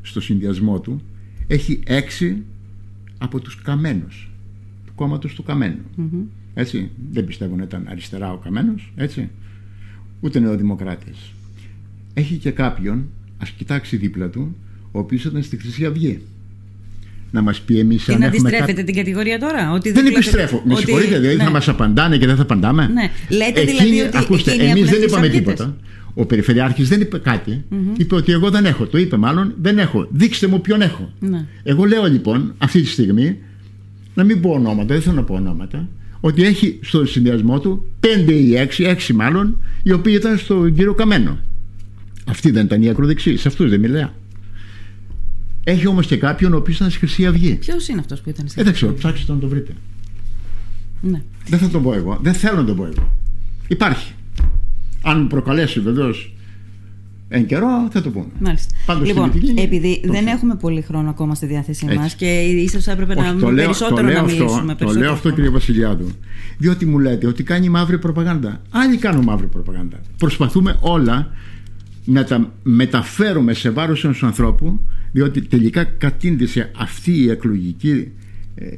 στο συνδυασμό του, έχει έξι από τους Καμμένους. Του κόμματος του Καμμένου. Mm-hmm. Έτσι. Δεν πιστεύω να ήταν αριστερά ο Καμμένος. Έτσι. Ούτε νεοδημοκράτες. Έχει και κάποιον, ας κοιτάξει δίπλα του, ο οποίος ήταν στη Χρυσή Αυγή. Να μας πει εμείς και αν να αντιστρέφετε κά... την κατηγορία τώρα. Ότι δεν επιστρέφω. Ότι... Με συγχωρείτε, δηλαδή ναι. θα μας απαντάνε και δεν θα απαντάμε. Ναι. Λέτε εκείνη, δηλαδή ότι. Ακούστε, εμείς δεν είπαμε αυγίτες. τίποτα. Ο Περιφερειάρχης δεν είπε κάτι. Mm-hmm. Είπε ότι εγώ δεν έχω. Το είπε μάλλον, δεν έχω. Δείξτε μου ποιον έχω. Ναι. Εγώ λέω λοιπόν αυτή τη στιγμή, να μην πω ονόματα, δεν θέλω να πω ονόματα, ότι έχει στον συνδυασμό του πέντε ή έξι, έξι μάλλον, οι οποίοι ήταν στον κύριο Καμένο. Αυτοί δεν ήταν οι ακροδεξοί, σε αυτούς δεν μιλάει. Έχει όμως και κάποιον ο οποίος ήταν στη Χρυσή Αυγή. Ποιος είναι αυτός που ήταν στη Χρυσή Αυγή? Ε, δεν ξέρω, ψάξτε να το βρείτε. Ναι. Δεν θα τον πω εγώ, δεν θέλω να τον πω εγώ. Υπάρχει. Αν μου προκαλέσει βεβαίως εν καιρό, θα το πούμε. Μάλιστα. Πάντως, λοιπόν, Μυτιλήνη, επειδή δεν ξέρω. Έχουμε πολύ χρόνο ακόμα στη διάθεσή μας και ίσως έπρεπε Όχι, να, το λέω, περισσότερο το λέω να αυτό, μιλήσουμε περισσότερο. Το λέω αυτό, κύριε Βασιλιάδου. Διότι μου λέτε ότι κάνει μαύρη προπαγάνδα. Άλλοι κάνουν μαύρη προπαγάνδα. Προσπαθούμε όλα να τα μεταφέρουμε σε βάρος ενός ανθρώπου, διότι τελικά κατήντησε αυτή η εκλογική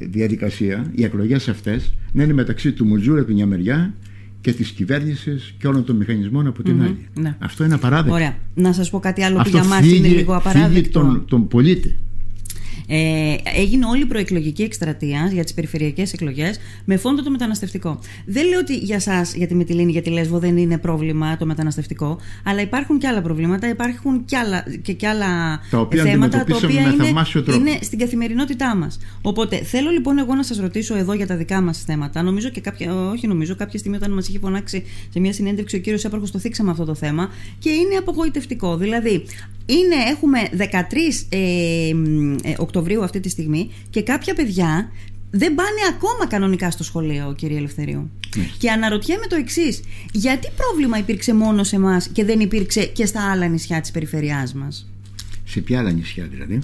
διαδικασία, οι εκλογές αυτές, να είναι μεταξύ του Μουτζούρη από μια μεριά και της κυβέρνησης και όλων των μηχανισμών από την mm-hmm. άλλη. Ναι. Αυτό είναι απαράδεκτο. Ωραία. Να σας πω κάτι άλλο που αυτό για μας είναι λίγο απαράδεκτο. Φύγει τον, τον πολίτη. Ε, έγινε όλη η προεκλογική εκστρατεία για τις περιφερειακές εκλογές με φόντο το μεταναστευτικό. Δεν λέω ότι για σας, για τη Μυτιλήνη, για τη Λέσβο δεν είναι πρόβλημα το μεταναστευτικό, αλλά υπάρχουν και άλλα προβλήματα, υπάρχουν και άλλα, και, και άλλα τα οποία θέματα τα οποία είναι, είναι στην καθημερινότητά μας. Οπότε θέλω λοιπόν εγώ να σας ρωτήσω εδώ για τα δικά μας θέματα. Νομίζω και κάποια, όχι νομίζω, κάποια στιγμή όταν μας είχε φωνάξει σε μια συνέντευξη ο κύριος Έπαρχος, το θίξαμε αυτό το θέμα και είναι απογοητευτικό. Δηλαδή, είναι, έχουμε δεκατρείς Οκτωβρίου αυτή τη στιγμή και κάποια παιδιά δεν πάνε ακόμα κανονικά στο σχολείο, κύριε Ελευθερίου. Μες. Και αναρωτιέμαι το εξής: γιατί πρόβλημα υπήρξε μόνο σε εμάς και δεν υπήρξε και στα άλλα νησιά της περιφερειάς μας? Σε ποια άλλα νησιά δηλαδή?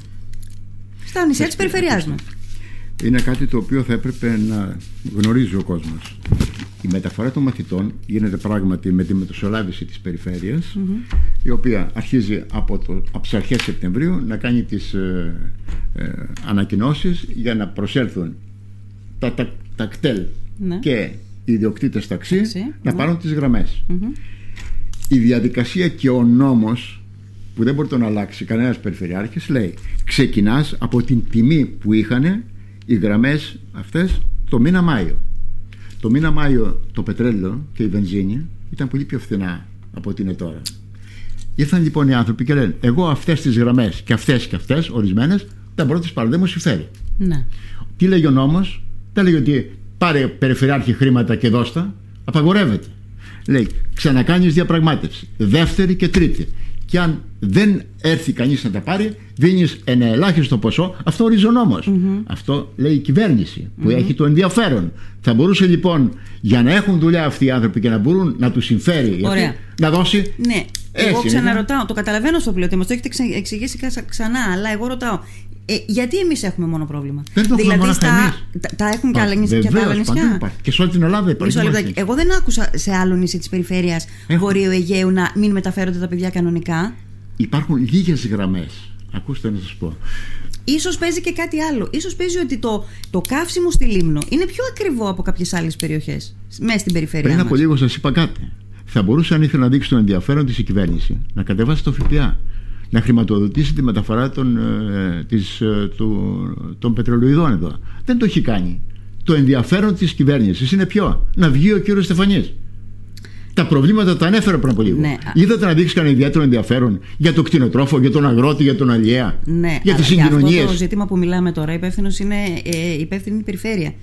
Στα νησιά της περιφερειάς μας. Είναι κάτι το οποίο θα έπρεπε να γνωρίζει ο κόσμος. Η μεταφορά των μαθητών γίνεται πράγματι με τη μετασολάβηση της περιφέρειας, mm-hmm. η οποία αρχίζει από, το, από τις αρχές Σεπτεμβρίου να κάνει τις ε, ε, ανακοινώσεις για να προσέλθουν τα, τα, τα κτέλ ναι. και οι ιδιοκτήτες ταξί Ταξί, να ναι. πάρουν τις γραμμές. Mm-hmm. Η διαδικασία και ο νόμος που δεν μπορεί να αλλάξει κανένας περιφερειάρχης λέει ξεκινάς από την τιμή που είχαν οι γραμμές αυτές το μήνα Μάιο. Το μήνα Μάιο το πετρέλαιο και η βενζίνη ήταν πολύ πιο φθηνά από ό,τι είναι τώρα. Ήρθαν λοιπόν οι άνθρωποι και λένε: εγώ αυτές τις γραμμές και αυτές και αυτές, ορισμένες, δεν μπορώ να τις πάρω, δεν μου συμφέρει. Ναι. Τι λέγει ο νόμος? Δεν λέγει ότι πάρε περιφερειάρχη χρήματα και δώστα. Απαγορεύεται. Λέει: ξανακάνεις διαπραγμάτευση. Δεύτερη και τρίτη. Και αν δεν έρθει κανείς να τα πάρει, δίνεις ένα ελάχιστο ποσό. Αυτό ορίζει ο νόμος. Mm-hmm. Αυτό λέει η κυβέρνηση που mm-hmm. έχει το ενδιαφέρον. Θα μπορούσε λοιπόν για να έχουν δουλειά αυτοί οι άνθρωποι και να μπορούν να τους συμφέρει αυτή, να δώσει. Ναι, έτσι, εγώ ξαναρωτάω. Ναι. Το καταλαβαίνω στο πλοίο, μας το έχετε εξηγήσει ξανά, αλλά εγώ ρωτάω. Ε, γιατί εμείς έχουμε μόνο πρόβλημα? Δεν το δηλαδή στα, τα, τα έχουν και άλλα νησιά. Και σε όλη την Ελλάδα υπάρχει. Εγώ δεν άκουσα σε άλλο νησί της περιφέρειας Βορείου Αιγαίου να μην μεταφέρονται τα παιδιά κανονικά. Υπάρχουν λίγες γραμμές. Ακούστε να σας πω. Ίσως παίζει και κάτι άλλο. Ίσως παίζει ότι το, το καύσιμο στη Λίμνο είναι πιο ακριβό από κάποιες άλλες περιοχές μέσα στην περιφέρεια. Πριν από λίγο σας είπα κάτι. Θα μπορούσε, αν ήθελε να δείξει το ενδιαφέρον της η κυβέρνηση, να κατεβάσει το ΦΠΑ, να χρηματοδοτήσει τη μεταφορά των, ε, της, ε, του, των πετρελαιοειδών εδώ. Δεν το έχει κάνει. Το ενδιαφέρον της κυβέρνησης είναι ποιο? Να βγει ο κύριος Στεφανής. Τα προβλήματα τα ανέφερα πριν από λίγο. Ναι. Είδατε να δείξει κανένα ιδιαίτερο ενδιαφέρον για τον κτηνοτρόφο, για τον αγρότη, για τον αλλιέα, ναι, για τις συγκοινωνίες. Αυτό το ζήτημα που μιλάμε τώρα, υπεύθυνος είναι ε, υπεύθυνη περιφέρεια.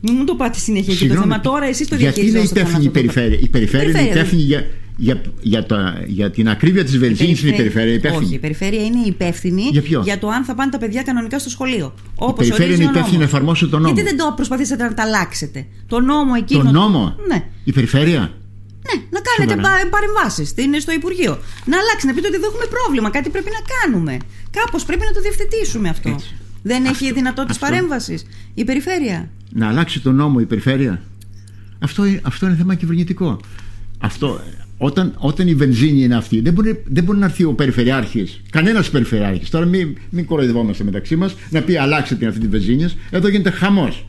Μην μου το πάτε συνέχεια και το θέμα τώρα, εσείς το διαχειριζόσαστε. Γιατί είναι υπεύθυνη η περιφέρεια? Η περιφέρεια είναι υπεύθυνη για, για, για, τα, για την ακρίβεια της βενζίνης. Είναι η περιφέρεια υπεύθυνη? Όχι, η περιφέρεια είναι υπεύθυνη για, για το αν θα πάνε τα παιδιά κανονικά στο σχολείο. Όπως η περιφέρεια είναι υπεύθυνη να εφαρμόσει τον νόμο. Γιατί δεν το προσπαθήσατε να τα αλλάξετε? Τον νόμο εκείνο. Τον νόμο. Ναι. Η περιφέρεια. Ναι, να κάνετε παρεμβάσεις στο Υπουργείο. Να αλλάξει, να πείτε ότι εδώ έχουμε πρόβλημα. Κάτι πρέπει να κάνουμε. Κάπως πρέπει να το διευθετήσουμε αυτό. Δεν έχει δυνατότητες παρέμβασης η περιφέρεια? Να αλλάξει τον νόμο η περιφέρεια. Αυτό, αυτό είναι θέμα κυβερνητικό. Αυτό, όταν, όταν η βενζίνη είναι αυτή, δεν μπορεί, δεν μπορεί να έρθει ο περιφερειάρχης, κανένας περιφερειάρχης. Τώρα μην, μην κοροϊδευόμαστε μεταξύ μας, να πει αλλάξτε την αυτή τη βενζίνη. Εδώ γίνεται χαμός.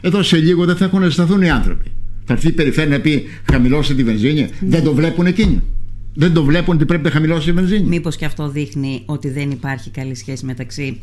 Εδώ σε λίγο δεν θα έχουν αισθανθούν οι άνθρωποι. Θα έρθει η περιφέρεια να πει χαμηλώστε τη βενζίνη. Ναι. Δεν το βλέπουν εκείνοι. Δεν το βλέπουν ότι πρέπει να χαμηλώσει η βενζίνη. Μήπως και αυτό δείχνει ότι δεν υπάρχει καλή σχέση μεταξύ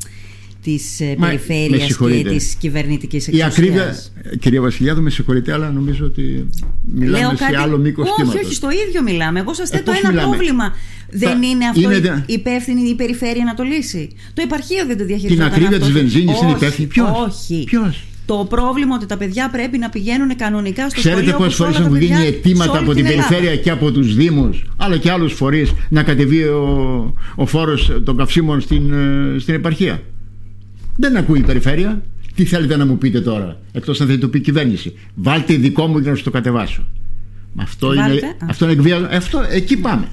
της Μα, περιφέρειας και της κυβερνητικής εξουσίας? Η ακρίβεια, κυρία Βασιλιάδου, με συγχωρείτε, αλλά νομίζω ότι μιλάμε Λέω σε κάτι... άλλο μήκος κύματος. Όχι, όχι, στο ίδιο μιλάμε. Εγώ σας θέτω ε, ένα μιλάμε. πρόβλημα. Τα... Δεν είναι αυτό είναι... υπεύθυνη η περιφέρεια να το λύσει? Το επαρχείο δεν το διαχειριζόταν? Την ακρίβεια της βενζίνης είναι υπεύθυνη? Ποιος? Όχι. Ποιος? Το πρόβλημα ότι τα παιδιά πρέπει να πηγαίνουν κανονικά στο σχολείο. Ξέρετε πόσες φορές έχουν γίνει αιτήματα από την, την περιφέρεια και από τους Δήμους, αλλά και άλλους φορείς, να κατεβεί ο, ο φόρος των καυσίμων στην, στην επαρχία? Δεν ακούει η περιφέρεια. Τι θέλετε να μου πείτε τώρα? Εκτός αν δεν το πει η κυβέρνηση. Βάλτε δικό μου για να σου το κατεβάσω. Αυτό Βάλτε. είναι, αυτό είναι εκβία, αυτό, εκεί πάμε.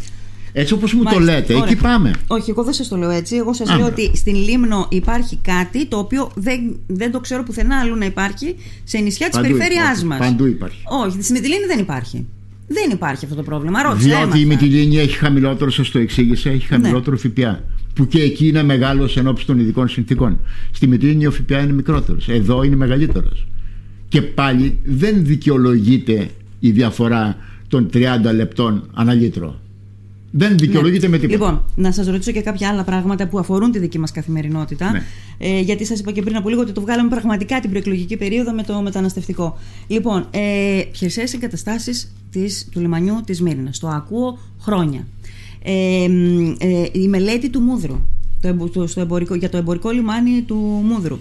Έτσι όπως μου Μάλιστα. το λέτε, Ωραία. εκεί πάμε. Όχι, εγώ δεν σας το λέω έτσι. Εγώ σας Άμπρα. λέω ότι στην Λίμνο υπάρχει κάτι το οποίο δεν, δεν το ξέρω πουθενά αλλού να υπάρχει σε νησιά της περιφέρειάς μας. Παντού υπάρχει. Όχι, στη Μυτιλήνη δεν υπάρχει. Δεν υπάρχει αυτό το πρόβλημα. Ρώτησα. Διότι η Μυτιλήνη έχει χαμηλότερο, σας το εξήγησα, έχει χαμηλότερο ναι. ΦΠΑ. που και εκεί είναι μεγάλος ενώπιση των ειδικών συνθήκων. Στη Μυτιλήνη ο ΦΠΑ είναι μικρότερος, εδώ είναι μεγαλύτερος. Και πάλι δεν δικαιολογείται η διαφορά των τριάντα λεπτών ανά λίτρο. Δεν δικαιολογείται, ναι, με τίποτα. Λοιπόν, να σας ρωτήσω και κάποια άλλα πράγματα που αφορούν τη δική μας καθημερινότητα. Ναι. Ε, γιατί σας είπα και πριν από λίγο ότι το βγάλαμε πραγματικά την προεκλογική περίοδο με το μεταναστευτικό. Λοιπόν, ε, χερσαίες εγκαταστάσεις της, του λιμανιού της Μύρινας. Το ακούω χρόνια. Ε, ε, η μελέτη του Μούδρου το, το, στο εμπορικό, για το εμπορικό λιμάνι του Μούδρου.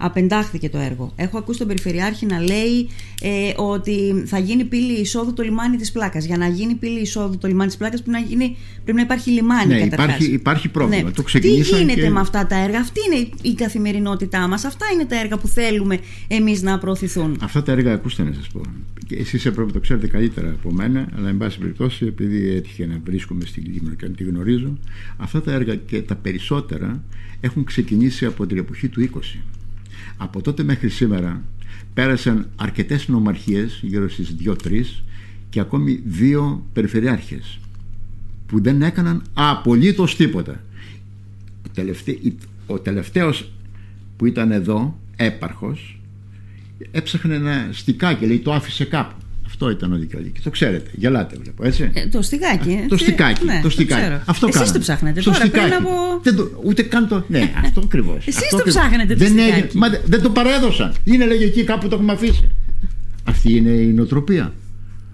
Απεντάχθηκε το έργο. Έχω ακούσει τον Περιφερειάρχη να λέει ε, ότι θα γίνει πύλη εισόδου το λιμάνι της Πλάκας. Για να γίνει πύλη εισόδου το λιμάνι της Πλάκας πρέπει να, γίνει, πρέπει να υπάρχει λιμάνι, ναι, καταρχάς. Υπάρχει, υπάρχει πρόβλημα. Ναι. Το ξεκινήσαν. Τι γίνεται και... με αυτά τα έργα? Αυτή είναι η καθημερινότητά μας. Αυτά είναι τα έργα που θέλουμε εμείς να προωθηθούν. Αυτά τα έργα, ακούστε να σας πω. Εσείς πρέπει το ξέρετε καλύτερα από μένα, αλλά εν πάση περιπτώσει, επειδή έτυχε να βρίσκομαι στην Κύπρο και να τη γνωρίζω, αυτά τα έργα και τα περισσότερα έχουν ξεκινήσει από την εποχή του είκοσι. Από τότε μέχρι σήμερα πέρασαν αρκετές νομαρχίες, γύρω στις δύο τρεις, και ακόμη δύο περιφερειάρχες που δεν έκαναν απολύτως τίποτα. Ο, τελευταί, ο τελευταίος που ήταν εδώ, έπαρχος, έψαχνε ένα στικάκι, λέει, το άφησε κάπου. Αυτό ήταν ο δικαιολογικός. Το ξέρετε, γελάτε βλέπω, έτσι. Ε, το στικάκι. Α, το στικάκι. Ναι, το στικάκι. Το αυτό Εσείς το ψάχνετε τώρα, πριν από... Δεν το, ούτε καν το... Ναι, αυτό ακριβώς. Εσείς αυτό το ψάχνετε το στικάκι. Έγινε, μα, δεν το παρέδωσαν. Είναι, λέγε, εκεί κάπου το έχουμε αφήσει. Αυτή είναι η νοοτροπία.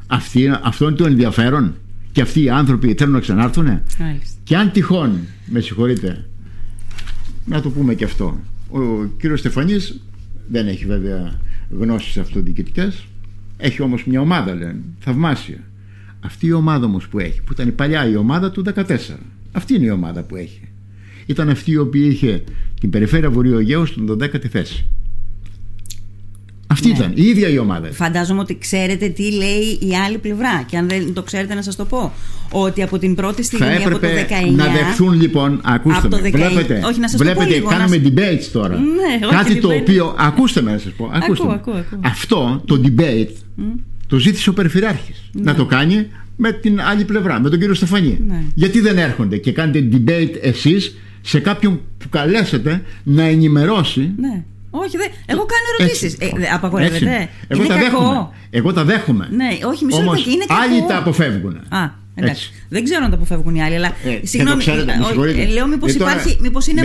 Αυτή, αυτό είναι το ενδιαφέρον. Και αυτοί οι άνθρωποι θέλουν να ξανάρθουνε. Και αν τυχόν, με συγχωρείτε, να το πούμε και αυτό. Ο κύριος Στεφανής δεν έχει βέβαια γνώσεις αυτοδιοικητικές. Έχει όμως μια ομάδα, λένε, θαυμάσια. Αυτή η ομάδα όμως που έχει, που ήταν η παλιά η ομάδα του δεκατέσσερα, αυτή είναι η ομάδα που έχει. Ήταν αυτή η οποία είχε την Περιφέρεια Βορείου Αιγαίου στον δέκατη θέση. Αυτή, ναι, ήταν η ίδια η ομάδα. Φαντάζομαι ότι ξέρετε τι λέει η άλλη πλευρά. Και αν δεν το ξέρετε, να σας το πω. Ότι από την πρώτη στιγμή, θα από το δεκαεννιά. Να δεχθούν λοιπόν. Ακούστε με. δεκαεννιά... Βλέπετε, όχι, να σας βλέπετε πω λίγο, κάνουμε να... debates τώρα. Ναι, κάτι όχι, το debate. οποίο. Ακούστε με να σας πω. Ακούστε ακούω, ακούω, ακούω. Αυτό το debate mm. το ζήτησε ο Περιφερειάρχης. Ναι. Να το κάνει με την άλλη πλευρά, με τον κύριο Στεφανή. Ναι. Γιατί δεν έρχονται και κάνετε debate εσείς σε κάποιον που καλέσετε να ενημερώσει. Ναι. Όχι, δε... εγώ κάνω ερωτήσεις. Ε, Απαγορεύεται. Εγώ, εγώ τα δέχομαι. Ναι, όχι, μισό λεπτό. Άλλοι τα αποφεύγουν. Α, εντάξει. Δεν ξέρω αν τα αποφεύγουν οι άλλοι, αλλά. Ε, συγγνώμη, ξέρετε, ε, λέω μήπως υπάρχει. Μήπως είναι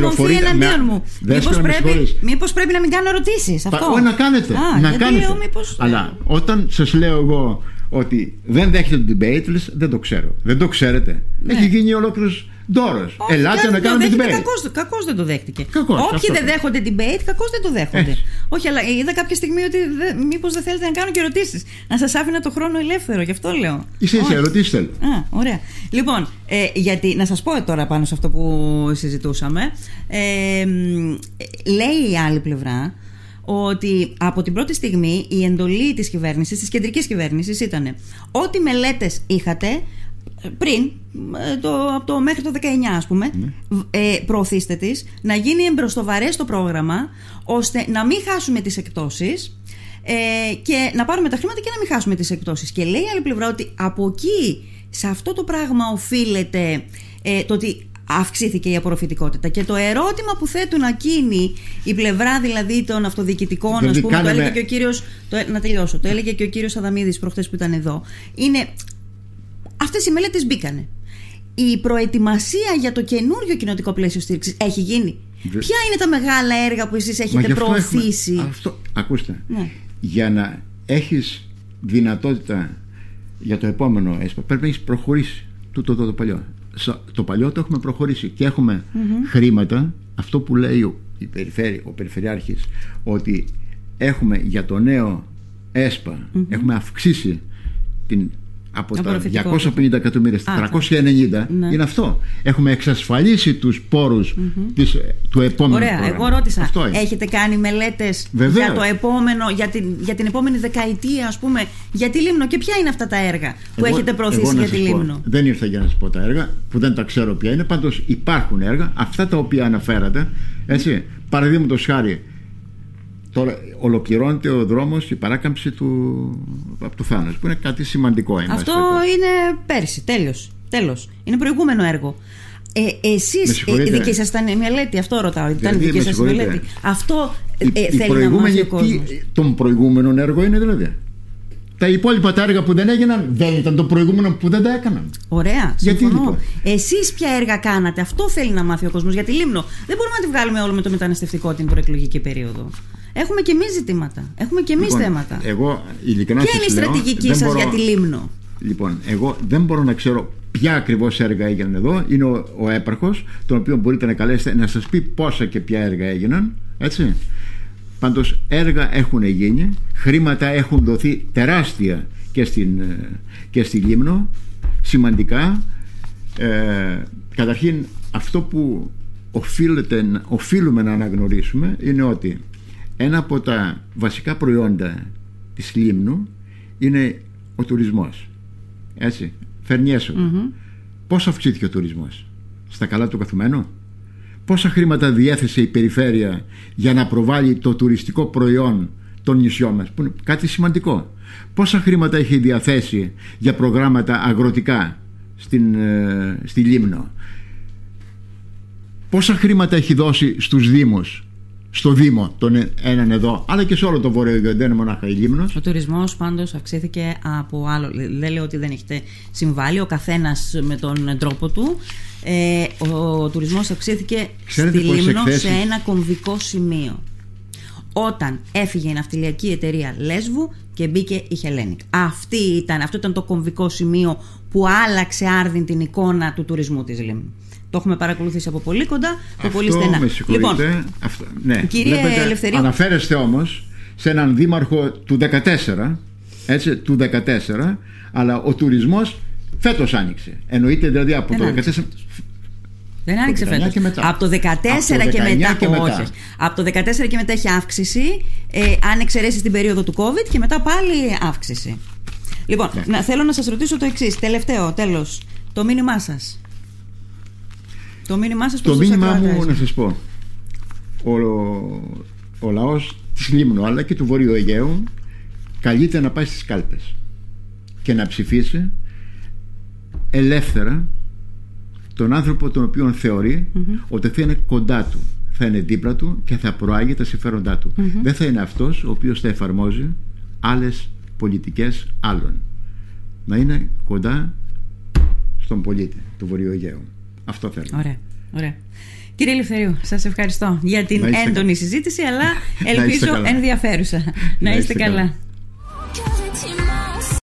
μορφή εναντίον με... μου. Μήπως πρέπει, μήπως πρέπει να μην κάνω ερωτήσεις. Αυτό. Όχι, να κάνετε. Α, να κάνετε. Λέω, μήπως... Αλλά όταν σας λέω εγώ ότι δεν δέχεται τον debate, δεν το ξέρω. Δεν το ξέρετε. Έχει γίνει ολόκληρο. Ντόρος. Ελάτε να κάνουμε debate. Κακώς, κακώς δεν το δέχτηκε. Κακώς. Όποιοι αυτό. δεν δέχονται debate, κακώς δεν το δέχονται. Έτσι. Όχι, αλλά είδα κάποια στιγμή ότι δε, μήπως δεν θέλετε να κάνω και ερωτήσεις. Να σας άφηνα το χρόνο ελεύθερο, γι' αυτό λέω. Είσαι εσύ, ερωτήσεις θέλω. Α, ωραία. Λοιπόν, ε, γιατί, να σας πω τώρα πάνω σε αυτό που συζητούσαμε. Ε, ε, λέει η άλλη πλευρά ότι από την πρώτη στιγμή η εντολή της κυβέρνησης, της κεντρικής κυβέρνησης, ήταν ό,τι μελέτες είχατε πριν, το, το, μέχρι το δεκαεννιά, ας πούμε, ναι, ε, προωθήστε τις, να γίνει εμπροστοβαρές το πρόγραμμα, ώστε να μην χάσουμε τις εκπτώσεις, ε, και να πάρουμε τα χρήματα και να μην χάσουμε τις εκπτώσεις. Και λέει η άλλη πλευρά ότι από εκεί, σε αυτό το πράγμα οφείλεται ε, το ότι αυξήθηκε η απορροφητικότητα. Και το ερώτημα που θέτουν εκείνοι, η πλευρά δηλαδή των αυτοδιοικητικών, δηλαδή, ας πούμε, κάναμε... το έλεγε και ο κύριος, το, να τελειώσω, το έλεγε και ο κύριος Αδαμίδης προχθές που ήταν εδώ, είναι... Αυτές οι μελέτες μπήκανε. Η προετοιμασία για το καινούριο κοινοτικό πλαίσιο στήριξης έχει γίνει. Δε... Ποια είναι τα μεγάλα έργα που εσείς έχετε αυτό προωθήσει? Έχουμε... Αυτό... Ακούστε, ναι, για να έχεις δυνατότητα για το επόμενο ΕΣΠΑ πρέπει να έχεις προχωρήσει. Τούτο το, το, το, το παλιό. Το παλιό το έχουμε προχωρήσει και έχουμε mm-hmm. χρήματα. Αυτό που λέει ο, η περιφέρει, ο Περιφερειάρχης, ότι έχουμε για το νέο ΕΣΠΑ mm-hmm. έχουμε αυξήσει την... Από τα διακόσια πενήντα εκατομμύρια στα τριακόσια ενενήντα, ναι, είναι αυτό. Έχουμε εξασφαλίσει τους πόρους mm-hmm. της, του επόμενου. Ωραία, πρόγραμμα. Εγώ ρώτησα, έχετε κάνει μελέτες για, το επόμενο, για, την, για την επόμενη δεκαετία, ας πούμε, για τη Λίμνο? Και ποια είναι αυτά τα έργα που εγώ, έχετε προωθήσει για τη Λίμνο? Πω, δεν ήρθα για να σας πω τα έργα που δεν τα ξέρω ποια είναι, πάντως υπάρχουν έργα, αυτά τα οποία αναφέρατε. Έτσι, παραδείγματος χάρη, τώρα ολοκληρώνεται ο δρόμος, η παράκαμψη του, από το Θάνος, που είναι κάτι σημαντικό. Αυτό είναι πέρσι, τέλος, τέλος. Είναι προηγούμενο έργο. Ε, εσείς, ε, δική σας ήταν μελέτη, αυτό ρωτάω. Ήταν δική σας μελέτη. Αυτό ε, η, θέλει η να μάθει ο κόσμος. Τον προηγούμενο έργο είναι δηλαδή. Τα υπόλοιπα τα έργα που δεν έγιναν δεν ήταν το προηγούμενο που δεν τα έκαναν. Ωραία. Γιατί λοιπόν. Εσείς ποια έργα κάνατε, αυτό θέλει να μάθει ο κόσμος. Για τη Λίμνο δεν μπορούμε να τη βγάλουμε όλο με το μεταναστευτικό την προεκλογική περίοδο. Έχουμε και εμείς ζητήματα. Έχουμε και εμείς λοιπόν, θέματα. Εγώ, ειλικρινά, ποια είναι η στρατηγική σας μπορώ... για τη Λίμνο. Λοιπόν, εγώ δεν μπορώ να ξέρω ποια ακριβώς έργα έγιναν εδώ. Είναι ο, ο έπαρχος, τον οποίο μπορείτε να καλέσετε να σας πει πόσα και ποια έργα έγιναν. Έτσι. Πάντως έργα έχουν γίνει, χρήματα έχουν δοθεί τεράστια και, στην, και στη Λίμνο, σημαντικά. Ε, καταρχήν αυτό που οφείλεται, οφείλουμε να αναγνωρίσουμε είναι ότι ένα από τα βασικά προϊόντα της Λίμνου είναι ο τουρισμός. Έτσι, φέρνει έσοδα. Mm-hmm. Πώς αυξήθηκε ο τουρισμός, στα καλά του καθουμένου? Πόσα χρήματα διέθεσε η περιφέρεια για να προβάλλει το τουριστικό προϊόν των νησιών μας, που είναι κάτι σημαντικό? Πόσα χρήματα έχει διαθέσει για προγράμματα αγροτικά στην, ε, στη Λίμνο? Πόσα χρήματα έχει δώσει στους Δήμους, στο Δήμο, τον έναν εδώ, αλλά και σε όλο το Βόρειο Αιγαίο, δεν είναι μονάχα η Λίμνος. Ο τουρισμός πάντως αυξήθηκε από άλλο. Δεν λέω ότι δεν έχετε συμβάλει, ο καθένας με τον τρόπο του. Ε, ο τουρισμός αυξήθηκε. Ξέρετε, στη Λίμνο εκθέσεις... σε ένα κομβικό σημείο. Όταν έφυγε η Ναυτιλιακή Εταιρεία Λέσβου και μπήκε η Χελένικ. Αυτή ήταν, αυτό ήταν το κομβικό σημείο που άλλαξε άρδιν την εικόνα του τουρισμού της Λίμνου. Το έχουμε παρακολουθήσει από πολύ κοντά, από πολύ στενά. Με λοιπόν, αυτό, ναι. Κύριε Βλέπετε, Ελευθερίου... Αναφέρεστε όμως σε έναν δήμαρχο του δεκατέσσερα, έτσι, του δεκατέσσερα, αλλά ο τουρισμός φέτος άνοιξε. Εννοείται δηλαδή από δεν το δεκατέσσερα... Δεν άνοιξε φέτος. Από το δεκατέσσερα και μετά. Και μετά. Από το δεκατέσσερα και μετά έχει αύξηση, ε, αν εξαιρέσεις την περίοδο του COVID, και μετά πάλι αύξηση. Λοιπόν, ναι. να, θέλω να σας ρωτήσω το εξής. Τελευταίο, τέλος, το μήνυμά σας. Το μήνυμά σας προς το μήνυμά μου να σας πω. Ο, ο λαός της Λίμνου αλλά και του Βορείου Αιγαίου καλείται να πάει στις κάλπες και να ψηφίσει ελεύθερα τον άνθρωπο τον οποίο θεωρεί mm-hmm. ότι θα είναι κοντά του, θα είναι δίπλα του και θα προάγει τα συμφέροντά του. Mm-hmm. Δεν θα είναι αυτός ο οποίος θα εφαρμόζει άλλες πολιτικές άλλων. Να είναι κοντά στον πολίτη του Βορείου Αιγαίου. Αυτό θέλω. Ωραία, ωραία. Κύριε Ελευθερίου, σας ευχαριστώ για την έντονη καλά. συζήτηση, αλλά ελπίζω ενδιαφέρουσα. Να είστε, να είστε καλά. καλά.